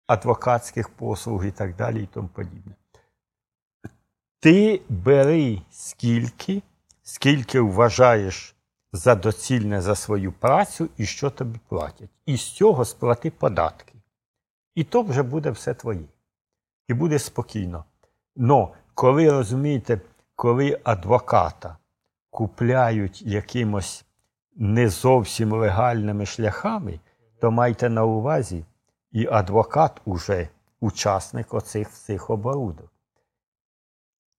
адвокатських послуг і так далі, і тому подібне. Ти бери скільки, скільки вважаєш за доцільне за свою працю і що тобі платять. І з цього сплати податки. І то вже буде все твоє. І буде спокійно. Но коли, розумієте, коли адвоката купляють якимось не зовсім легальними шляхами, то майте на увазі, і адвокат уже учасник оцих всіх оборудок.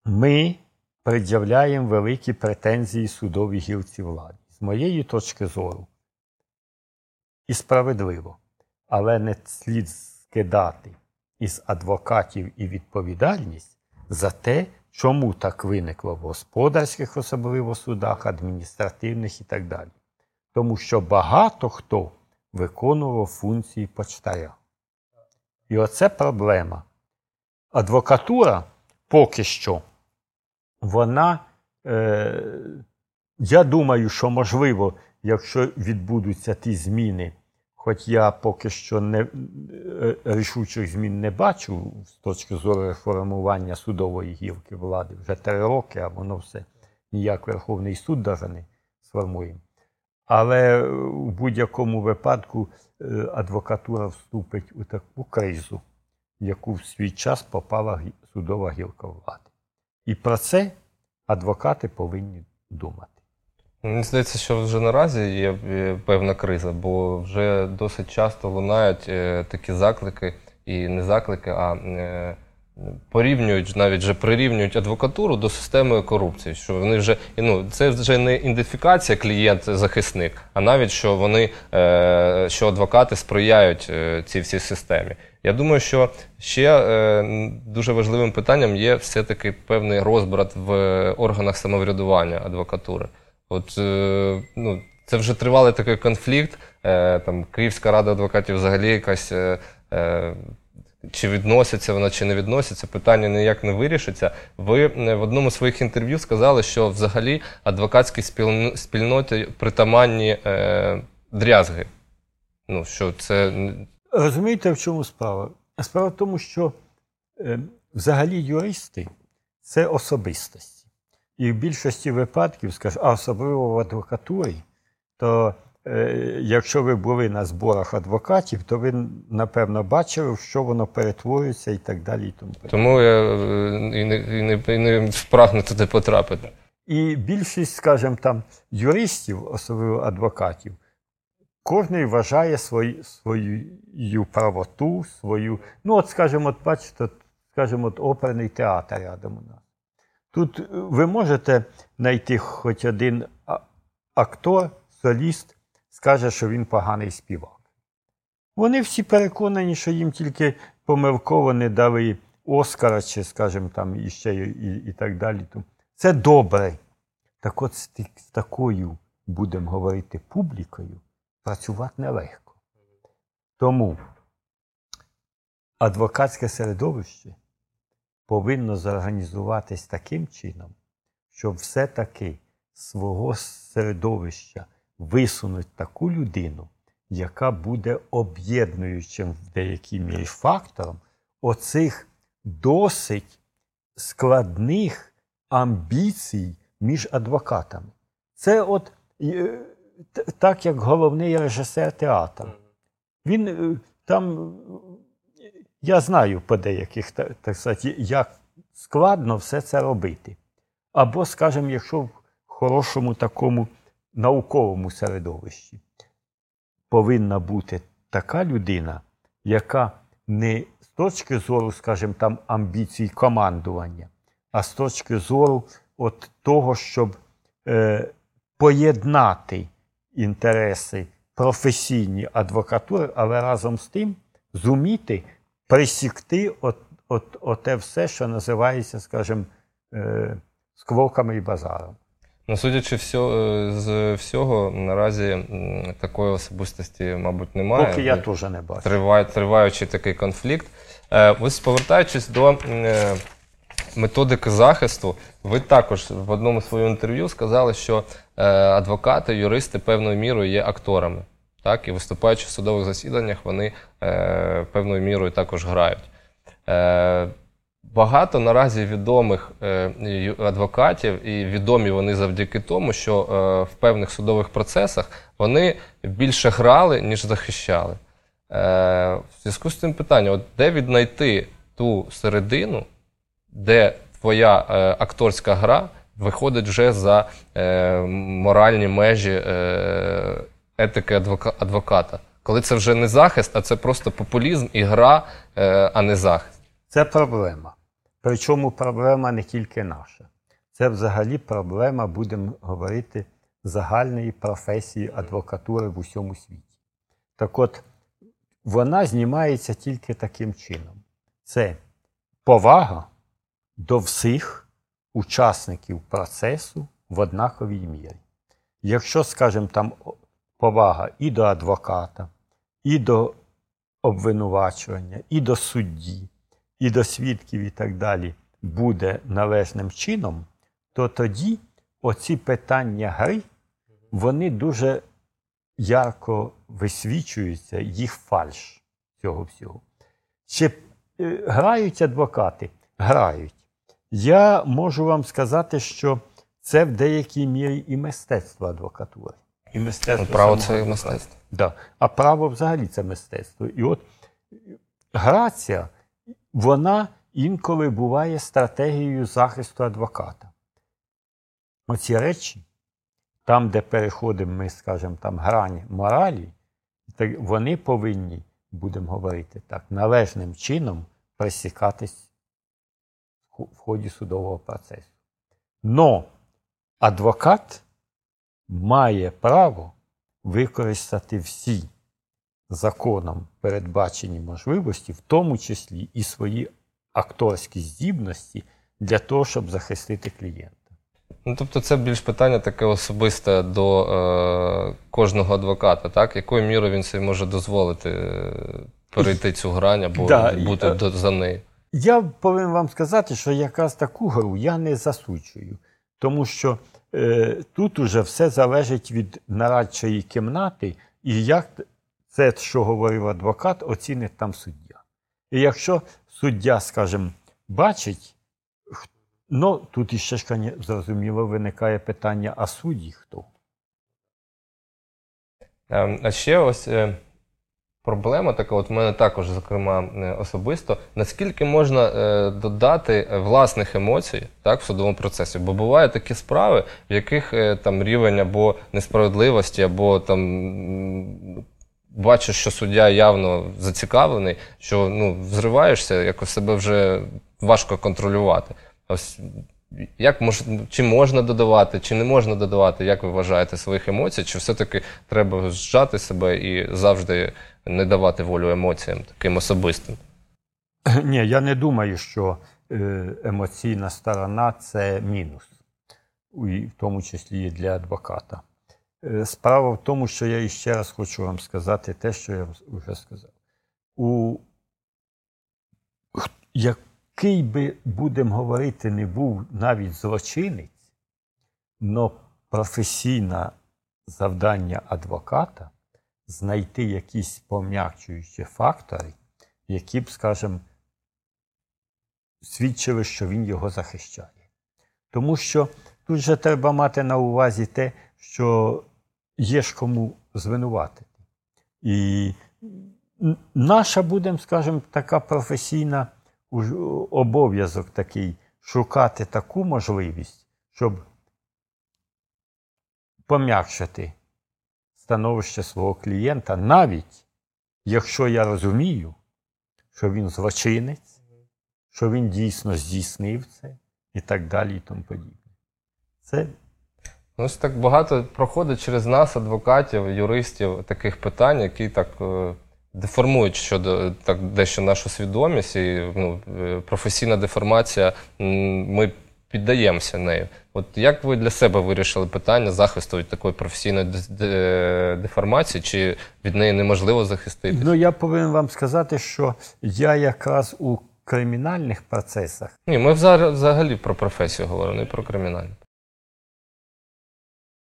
Ми пред'являємо великі претензії судовій гілці влади. З моєї точки зору, і справедливо, але не слід скидати із адвокатів і відповідальність за те, чому так виникло в господарських, особливо судах, адміністративних і так далі. Тому що багато хто виконував функції почтаря. І оце проблема. Адвокатура поки що, вона... Е- Я думаю, що, можливо, якщо відбудуться ті зміни, хоч я поки що не, рішучих змін не бачу з точки зору реформування судової гілки влади. Вже три роки, а воно все ніяк Верховний суд навіть не сформує. Але в будь-якому випадку адвокатура вступить у таку кризу, в яку в свій час попала судова гілка влади. І про це адвокати повинні думати. Мені здається, що вже наразі є певна криза, бо вже досить часто лунають такі заклики, і не заклики, а порівнюють, навіть вже прирівнюють адвокатуру до системи корупції. Що вони вже, ну, це вже не ідентифікація клієнт-захисник, а навіть, що вони, що адвокати сприяють цій всій системі. Я думаю, що ще е, дуже важливим питанням є все-таки певний розбрат в органах самоврядування адвокатури. От, е, ну, це вже тривалий такий конфлікт, е, там, Київська рада адвокатів взагалі якась, е, е, чи відноситься вона, чи не відноситься, питання ніяк не вирішиться. Ви в одному з своїх інтерв'ю сказали, що взагалі адвокатській спільно, спільноті притаманні е, дрязги. Ну, що це... Розумієте, в чому справа? Справа в тому, що е, взагалі юристи – це особистості. І в більшості випадків, скажу, а особливо в адвокатурі, то е, якщо ви були на зборах адвокатів, то ви, напевно, бачили, що воно перетворюється і так далі. І тому, тому я і не, і не, і не прагну туди потрапити. І більшість, скажімо, там юристів, особливо адвокатів, кожен вважає свою, свою правоту, свою... Ну, от, скажімо, от, бачите, скажімо, от, оперний театр рядом у нас. Тут ви можете знайти хоч один актор, соліст, скаже, що він поганий співак. Вони всі переконані, що їм тільки помилково не дали Оскара, чи, скажімо, там, іще і, і так далі. Це добре. Так от з такою, будемо говорити, публікою, працювати нелегко. Тому адвокатське середовище повинно зорганізуватись таким чином, щоб все-таки свого середовища висунути таку людину, яка буде об'єднуючим в деякій мірі фактором оцих досить складних амбіцій між адвокатами. Це от так, як головний режисер театру. Він там, я знаю по деяких, так сказати, як складно все це робити. Або, скажімо, якщо в хорошому такому науковому середовищі повинна бути така людина, яка не з точки зору, скажімо, там амбіцій командування, а з точки зору от того, щоб е, поєднати інтереси професійні адвокатури, але разом з тим зуміти присікти от, от, оте все, що називається, скажімо, е, сквоками і базаром. Ну, судячи всього, з всього, наразі такої особистості, мабуть, немає. Поки я теж не бачу. Триває, триваючий такий конфлікт. Ось повертаючись до методики захисту, ви також в одному своєму інтерв'ю сказали, що адвокати, юристи певною мірою є акторами. Так? І виступаючи в судових засіданнях, вони певною мірою також грають. Багато наразі відомих адвокатів, і відомі вони завдяки тому, що в певних судових процесах вони більше грали, ніж захищали. В зв'язку з цим питання, от де віднайти ту середину, де твоя акторська гра виходить вже за моральні межі етики адвоката? Коли це вже не захист, а це просто популізм і гра, а не захист. Це проблема. Причому проблема не тільки наша. Це взагалі проблема, будемо говорити, загальної професії адвокатури в усьому світі. Так от, вона знімається тільки таким чином. Це повага до всіх учасників процесу в однаковій мірі. Якщо, скажімо, там повага і до адвоката, і до обвинувачування, і до судді, і до свідків і так далі буде належним чином, то тоді оці питання гри, вони дуже ярко висвічуються, їх фальш цього всього. Чи грають адвокати? Грають. Я можу вам сказати, що це в деякій мірі і мистецтво адвокатури. І мистецтво право це і мистецтво. Да. А право взагалі це мистецтво. І от грація, вона інколи буває стратегією захисту адвоката. Оці речі, там, де переходимо ми, скажімо, там грань моралі, вони повинні, будемо говорити так, належним чином пресікатись в ході судового процесу. Но адвокат має право використати всі законом передбачені можливості, в тому числі і свої акторські здібності, для того, щоб захистити клієнта. Ну, тобто це більш питання таке особисте до е- кожного адвоката, так? Якою мірою він собі може дозволити е- перейти цю грань або да, бути я, до, за нею? Я повинен вам сказати, що якраз таку гру я не засуджую, тому що е- тут уже все залежить від нарадчої кімнати і як це, що говорив адвокат, оцінить там суддя. І якщо суддя, скажімо, бачить, ну, тут іще ж, зрозуміло, виникає питання, а судді хто? А ще ось проблема така, от в мене також, зокрема, особисто, наскільки можна додати власних емоцій, так, в судовому процесі. Бо бувають такі справи, в яких там рівень або несправедливості, або там... Бачиш, що суддя явно зацікавлений, що, ну, взриваєшся, якось себе вже важко контролювати. Ось як мож, чи можна додавати, чи не можна додавати, як ви вважаєте, своїх емоцій, чи все-таки треба зжати себе і завжди не давати волю емоціям таким особистим? Ні, я не думаю, що емоційна сторона – це мінус, і в тому числі і для адвоката. Справа в тому, що я іще раз хочу вам сказати те, що я вже сказав. У який би, будемо говорити, не був навіть злочинець, но професійне завдання адвоката знайти якісь пом'якчуючі фактори, які б, скажімо, свідчили, що він його захищає. Тому що тут же треба мати на увазі те, що є ж кому звинуватити. І наша, будемо, скажімо, така професійна обов'язок такий, шукати таку можливість, щоб пом'якшити становище свого клієнта, навіть якщо я розумію, що він злочинець, що він дійсно здійснив це і так далі, і тому подібне. Це... Ну, ось так багато проходить через нас адвокатів, юристів, таких питань, які так е- деформують щодо, так, дещо нашу свідомість, і ну, професійна деформація, ми піддаємося нею. От як ви для себе вирішили питання захисту від такої професійної деформації, чи від неї неможливо захиститися? Ну, я повинен вам сказати, що я якраз у кримінальних процесах... Ні, ми взагалі про професію говоримо, не про кримінальну.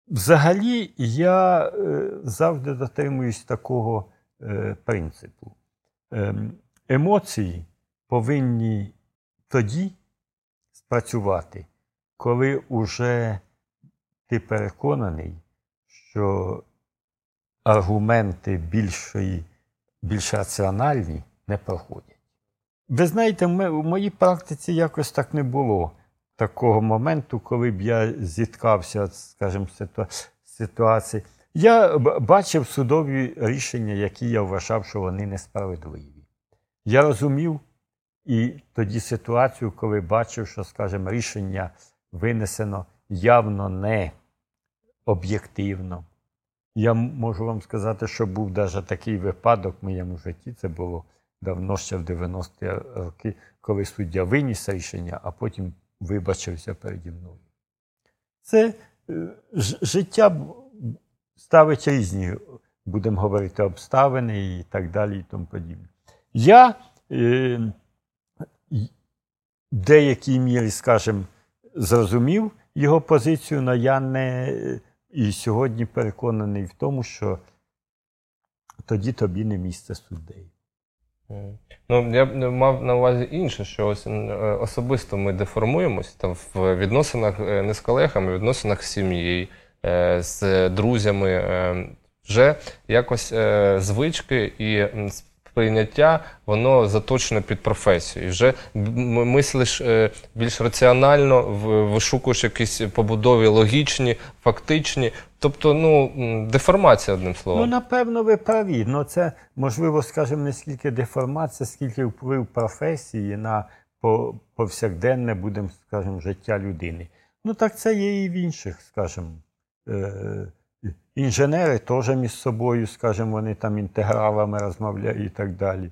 Взагалі я е, завжди дотримуюсь такого е, принципу. Е, емоції повинні тоді спрацювати, коли уже ти переконаний, що аргументи більшої, більш раціональні не проходять. Ви знаєте, ми, в моїй практиці якось так не було такого моменту, коли б я зіткався, скажімо, з ситуації. Я бачив судові рішення, які я вважав, що вони несправедливі. Я розумів і тоді ситуацію, коли бачив, що, скажімо, рішення винесено явно не об'єктивно. Я можу вам сказати, що був навіть такий випадок в моєму житті, це було давно, ще в дев'яності роки, коли суддя виніс рішення, а потім вибачився переді мною. Це життя ставить різні, будемо говорити, обставини і так далі, і тому подібне. Я е, в деякій мірі, скажімо, зрозумів його позицію, але я не і сьогодні переконаний в тому, що тоді тобі не місце суддею. Ну, я мав на увазі інше, що ось особисто ми деформуємось там в відносинах не з колегами, в відносинах з сім'єю, з друзями, вже якось звички і сприйняття, воно заточено під професію. І вже мислиш більш раціонально, вишукуєш якісь побудові логічні, фактичні. Тобто, ну, деформація, одним словом. Ну, напевно, ви праві. Ну, це, можливо, скажімо, не скільки деформація, скільки вплив професії на повсякденне, будемо, скажімо, життя людини. Ну, так це є і в інших, скажімо. Інженери теж між собою, скажімо, вони там інтегралами розмовляють і так далі.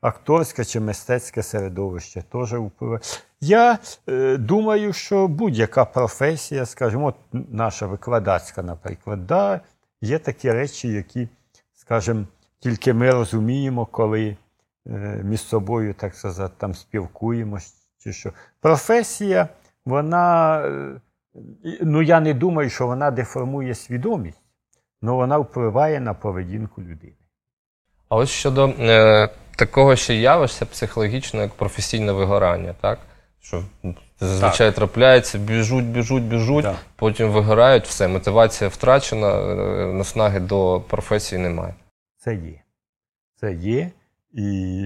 Акторське чи мистецьке середовище теж впливає. Я е, думаю, що будь-яка професія, скажімо, от наша викладацька, наприклад, да, є такі речі, які, скажімо, тільки ми розуміємо, коли е, між собою, так сказати, там спілкуємося чи що. Професія, вона, е, ну я не думаю, що вона деформує свідомість, але вона впливає на поведінку людини. А ось щодо е, такого ще явища психологічно, як професійне вигорання, так? Що зазвичай так трапляється, біжуть, біжуть, біжуть, так, потім вигорають, все, мотивація втрачена, наснаги до професії немає. Це є. Це є. І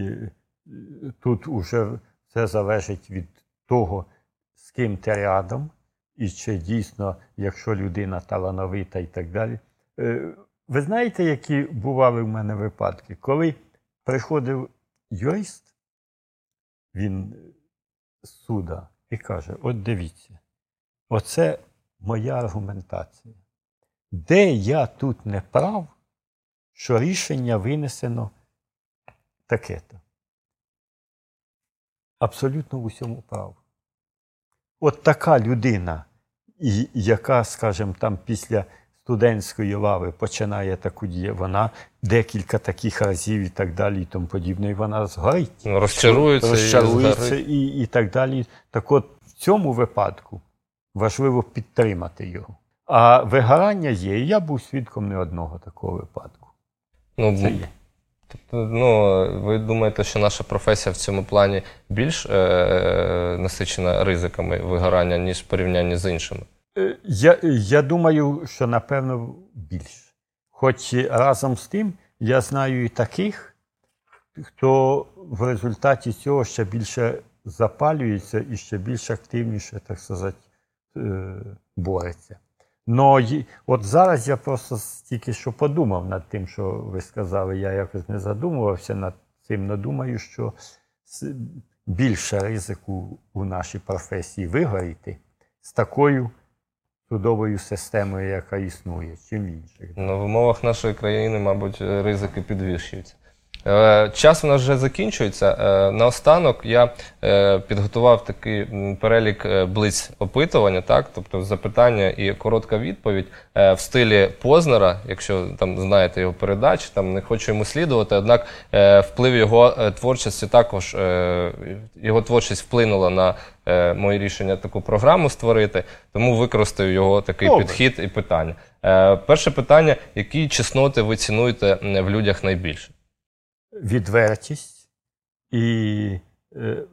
тут уже все залежить від того, з ким ти рядом, і чи дійсно, якщо людина талановита і так далі. Ви знаєте, які бували в мене випадки? Коли приходив юрист, він з суда, і каже, от дивіться, оце моя аргументація. Де я тут не прав, що рішення винесено таке-то? Абсолютно в усьому прав. От така людина, яка, скажімо, там після студентської лави починає таку дію, вона декілька таких разів і так далі, і тому подібне, і вона згорить. Розчарується, розчарується і, і, і так далі. Так от, в цьому випадку важливо підтримати його. А вигорання є, і я був свідком не одного такого випадку. Ну, це є. Тобто, ну, ви думаєте, що наша професія в цьому плані більш е- е- насичена ризиками вигорання, ніж в порівнянні з іншими? Я, я думаю, що, напевно, більш. Хоч разом з тим, я знаю і таких, хто в результаті цього ще більше запалюється і ще більш активніше, так сказати, бореться. Но от зараз я просто тільки що подумав над тим, що ви сказали, я якось не задумувався над цим, але думаю, що більше ризику у нашій професії вигоріти з такою судовою системою, яка існує, чим інших. Ну, в умовах нашої країни, мабуть, ризики підвищуються. Час у нас вже закінчується. Наостанок я підготував такий перелік блиць опитування, так? Тобто запитання і коротка відповідь в стилі Познера, якщо там знаєте його передачі, там не хочу йому слідувати, однак вплив його творчості також, його творчість вплинула на моє рішення таку програму створити, тому використаю його такий Добре. підхід і питання. Перше питання, які чесноти ви цінуєте в людях найбільше? Відвертість і, е,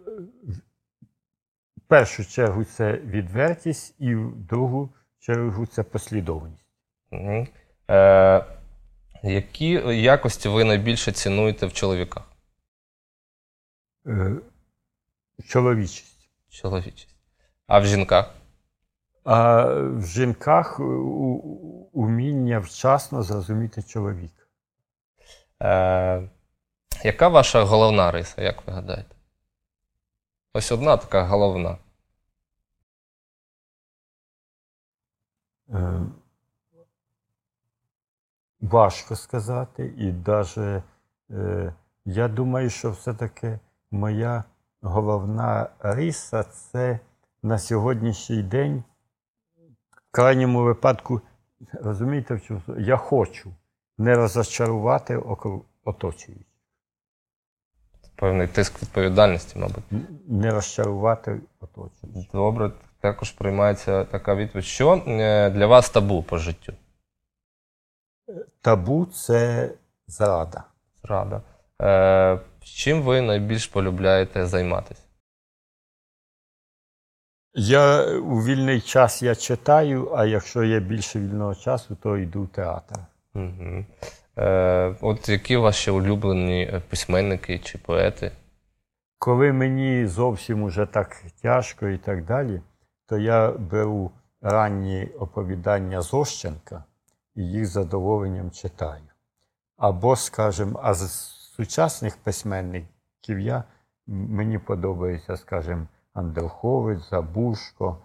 в першу чергу, це відвертість, і в другу чергу це послідовність. Угу. Е, які якості ви найбільше цінуєте в чоловіках? Е, чоловічість. Чоловічість. А в жінках? А в жінках уміння вчасно зрозуміти чоловіка. Е, Яка ваша головна риса, як ви гадаєте? Ось одна така головна. Е, важко сказати. І навіть, е, я думаю, що все-таки моя головна риса – це на сьогоднішній день, в крайньому випадку, розумієте, я хочу не розчарувати оточуючих. Певний тиск відповідальності, мабуть. Не розчарувати оточення. Добре, також приймається така відповідь. Що для вас табу по життю? Табу – це зрада. Зрада. Е, чим ви найбільш полюбляєте займатися? Я у вільний час я читаю, а якщо є більше вільного часу, то йду в театр. Угу. От які ваші улюблені письменники чи поети? Коли мені зовсім уже так тяжко і так далі, то я беру ранні оповідання Зощенка і їх з задоволенням читаю. Або, скажімо, а з сучасних письменників я, мені подобається, скажімо, Андрухович, Забужко,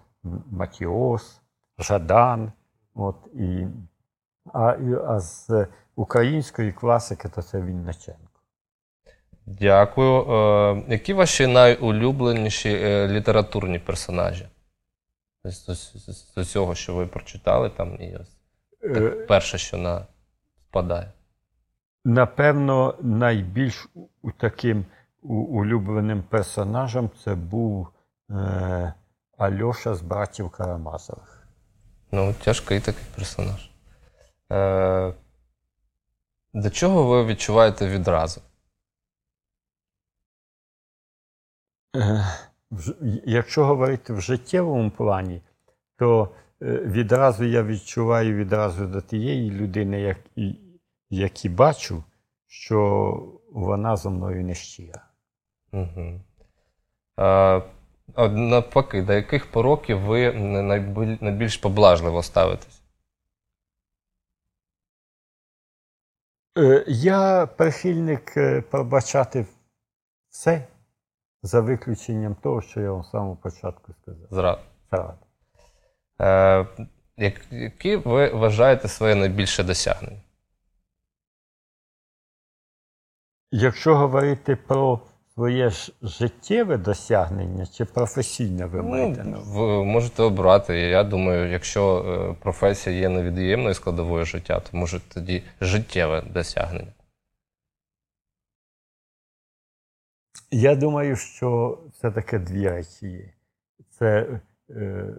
Матіос, Жадан. От, і, а, а з української класики, то це Вінниченко. Дякую. Е, які ваші найулюбленіші е, літературні персонажі? З, з, з цього, що ви прочитали, там і ось так, перше, що на впадає. Напевно, найбільш у, таким у, улюбленим персонажем це був е, Альоша з братів Карамазових. Ну, тяжкий такий персонаж. Е, До чого ви відчуваєте відразу? Якщо говорити в життєвому плані, то відразу я відчуваю відразу до тієї людини, яку бачу, що вона зо мною не щира. Угу. А, навпаки, до яких пороків ви найбільш поблажливо ставитесь? Я прихильник пробачати все, за виключенням того, що я вам з самого початку сказав. Зрад. Зрад. Е, які ви вважаєте своє найбільше досягнення? Якщо говорити про своє життєве досягнення чи професійне, ви маєте? Ну, ви можете обрати. Я думаю, якщо професія є невід'ємною складовою життя, то може тоді життєве досягнення. Я думаю, що все-таки дві речі є. Це е,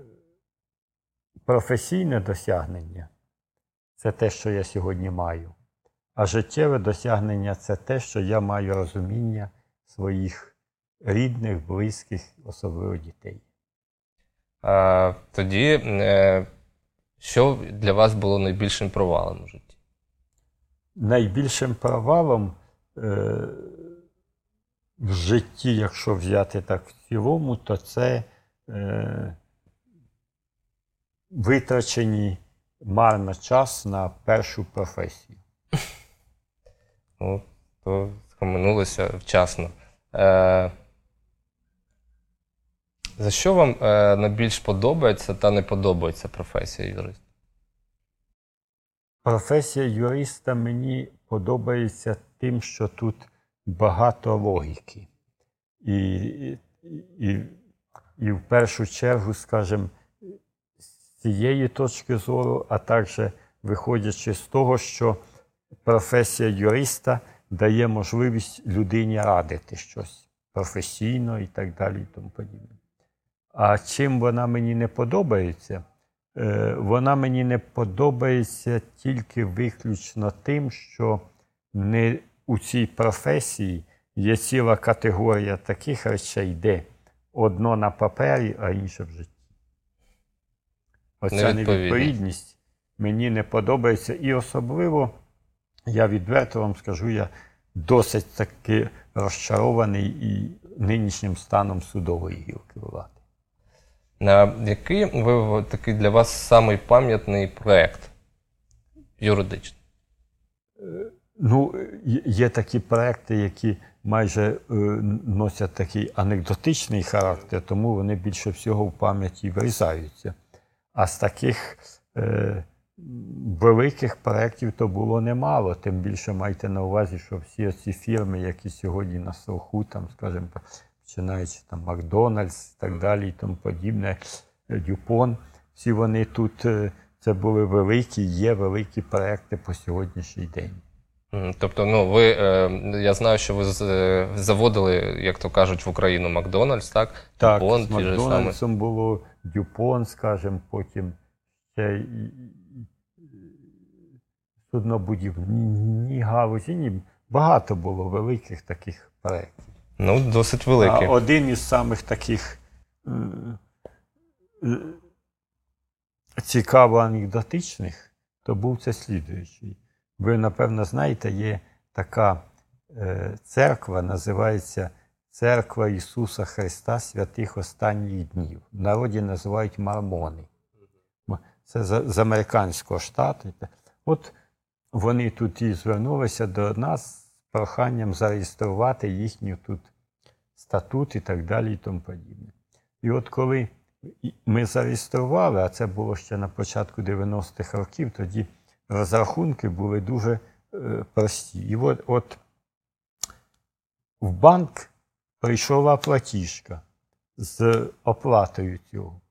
професійне досягнення, це те, що я сьогодні маю. А життєве досягнення – це те, що я маю розуміння своїх рідних, близьких, особливо дітей. А тоді, що для вас було найбільшим провалом у житті? Найбільшим провалом в житті, якщо взяти так в цілому, то це витрачений марно час на першу професію. Ну, то схаменулося вчасно. Е, за що вам е, найбільш подобається та не подобається професія юриста? Професія юриста мені подобається тим, що тут багато логіки. І, і, і, і в першу чергу, скажімо, з цієї точки зору, а також виходячи з того, що професія юриста дає можливість людині радити щось професійно і так далі і тому подібне. А чим вона мені не подобається? Вона мені не подобається тільки виключно тим, що не у цій професії є ціла категорія таких речей, де одно на папері, а інше в житті. Оця невідповідність мені не подобається, і особливо я відверто вам скажу, я досить таки розчарований і нинішнім станом судової гілки влади. А який ви такий для вас самий пам'ятний проєкт юридичний? Ну, є такі проєкти, які майже носять такий анекдотичний характер, тому вони більше всього в пам'яті врізаються. А з таких великих проєктів то було немало, тим більше майте на увазі, що всі ці фірми, які сьогодні на слуху, там, скажімо, починаючи там Макдональдс і так далі, і тому подібне, Дюпон, всі вони тут, це були великі, є великі проєкти по сьогоднішній день. Тобто, ну, ви, я знаю, що ви заводили, як то кажуть, в Україну Макдональдс, так? Так, Дюпон, з Макдональдсом саме... було Дюпон, скажімо, потім ще суднобудівні галузі, ні, багато було великих таких проєктів. Ну, досить великих. Один із самих таких цікаво анекдотичних, то був це слідуючий. Ви, напевно, знаєте, є така церква, називається Церква Ісуса Христа Святих Останніх Днів. В народі називають мормони. Це з американського штату. От вони тут і звернулися до нас з проханням зареєструвати їхню тут статут і так далі і тому подібне. І от коли ми зареєстрували, а це було ще на початку дев'яностих років, тоді розрахунки були дуже е, прості. І от, от в банк прийшла платіжка з оплатою цього.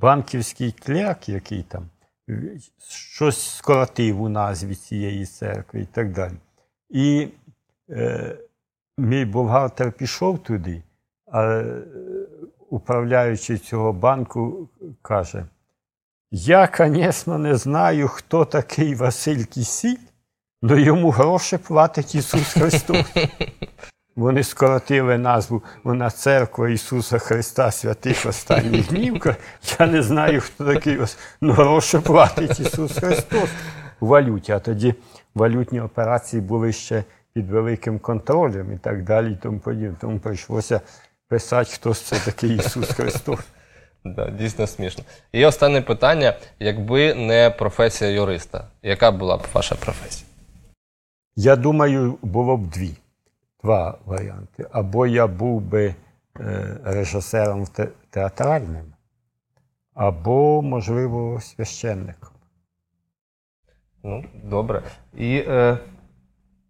Банківський клерк, який там, щось скоротив у назві цієї церкви і так далі. І е, мій бухгалтер пішов туди, а управляючий цього банку каже: я, звісно, не знаю, хто такий Василь Кисіль, але йому гроші платить Ісус Христос. Вони скоротили назву, вона Церква Ісуса Христа Святих Останніх Днів. Я не знаю, хто такий, ну гроші платить Ісус Христос у валюті. А тоді валютні операції були ще під великим контролем і так далі. І тому, тому прийшлося писати, хто це такий Ісус Христос. Да, дійсно смішно. І останнє питання. Якби не професія юриста, яка була б ваша професія? Я думаю, було б дві. Два варіанти. Або я був би е, режисером те, театральним, або, можливо, священником. Ну, добре. І е,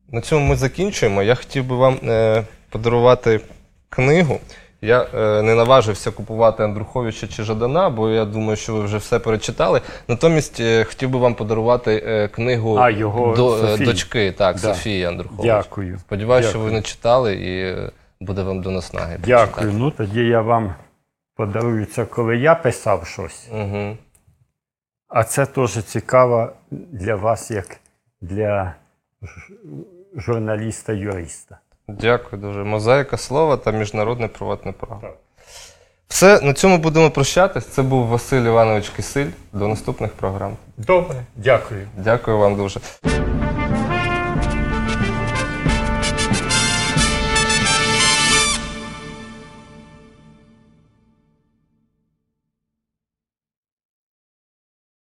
на цьому ми закінчуємо. Я хотів би вам е, подарувати книгу. Я е, не наважився купувати Андруховича чи Жадана, бо я думаю, що ви вже все перечитали. Натомість е, хотів би вам подарувати е, книгу а, його до, дочки так, да. Софії Андрухович. Дякую. Сподіваюся, що ви не читали і буде вам до наснаги. Дякую. Почитати. Ну, тоді я вам подарую це, коли я писав щось. Угу. А це теж цікаво для вас, як для журналіста-юриста. Дякую дуже. Мозаїка слова та міжнародне приватне право. Так. Все, на цьому будемо прощатись. Це був Василь Іванович Кисіль. До наступних програм. Добре. Дякую. Дякую вам дуже.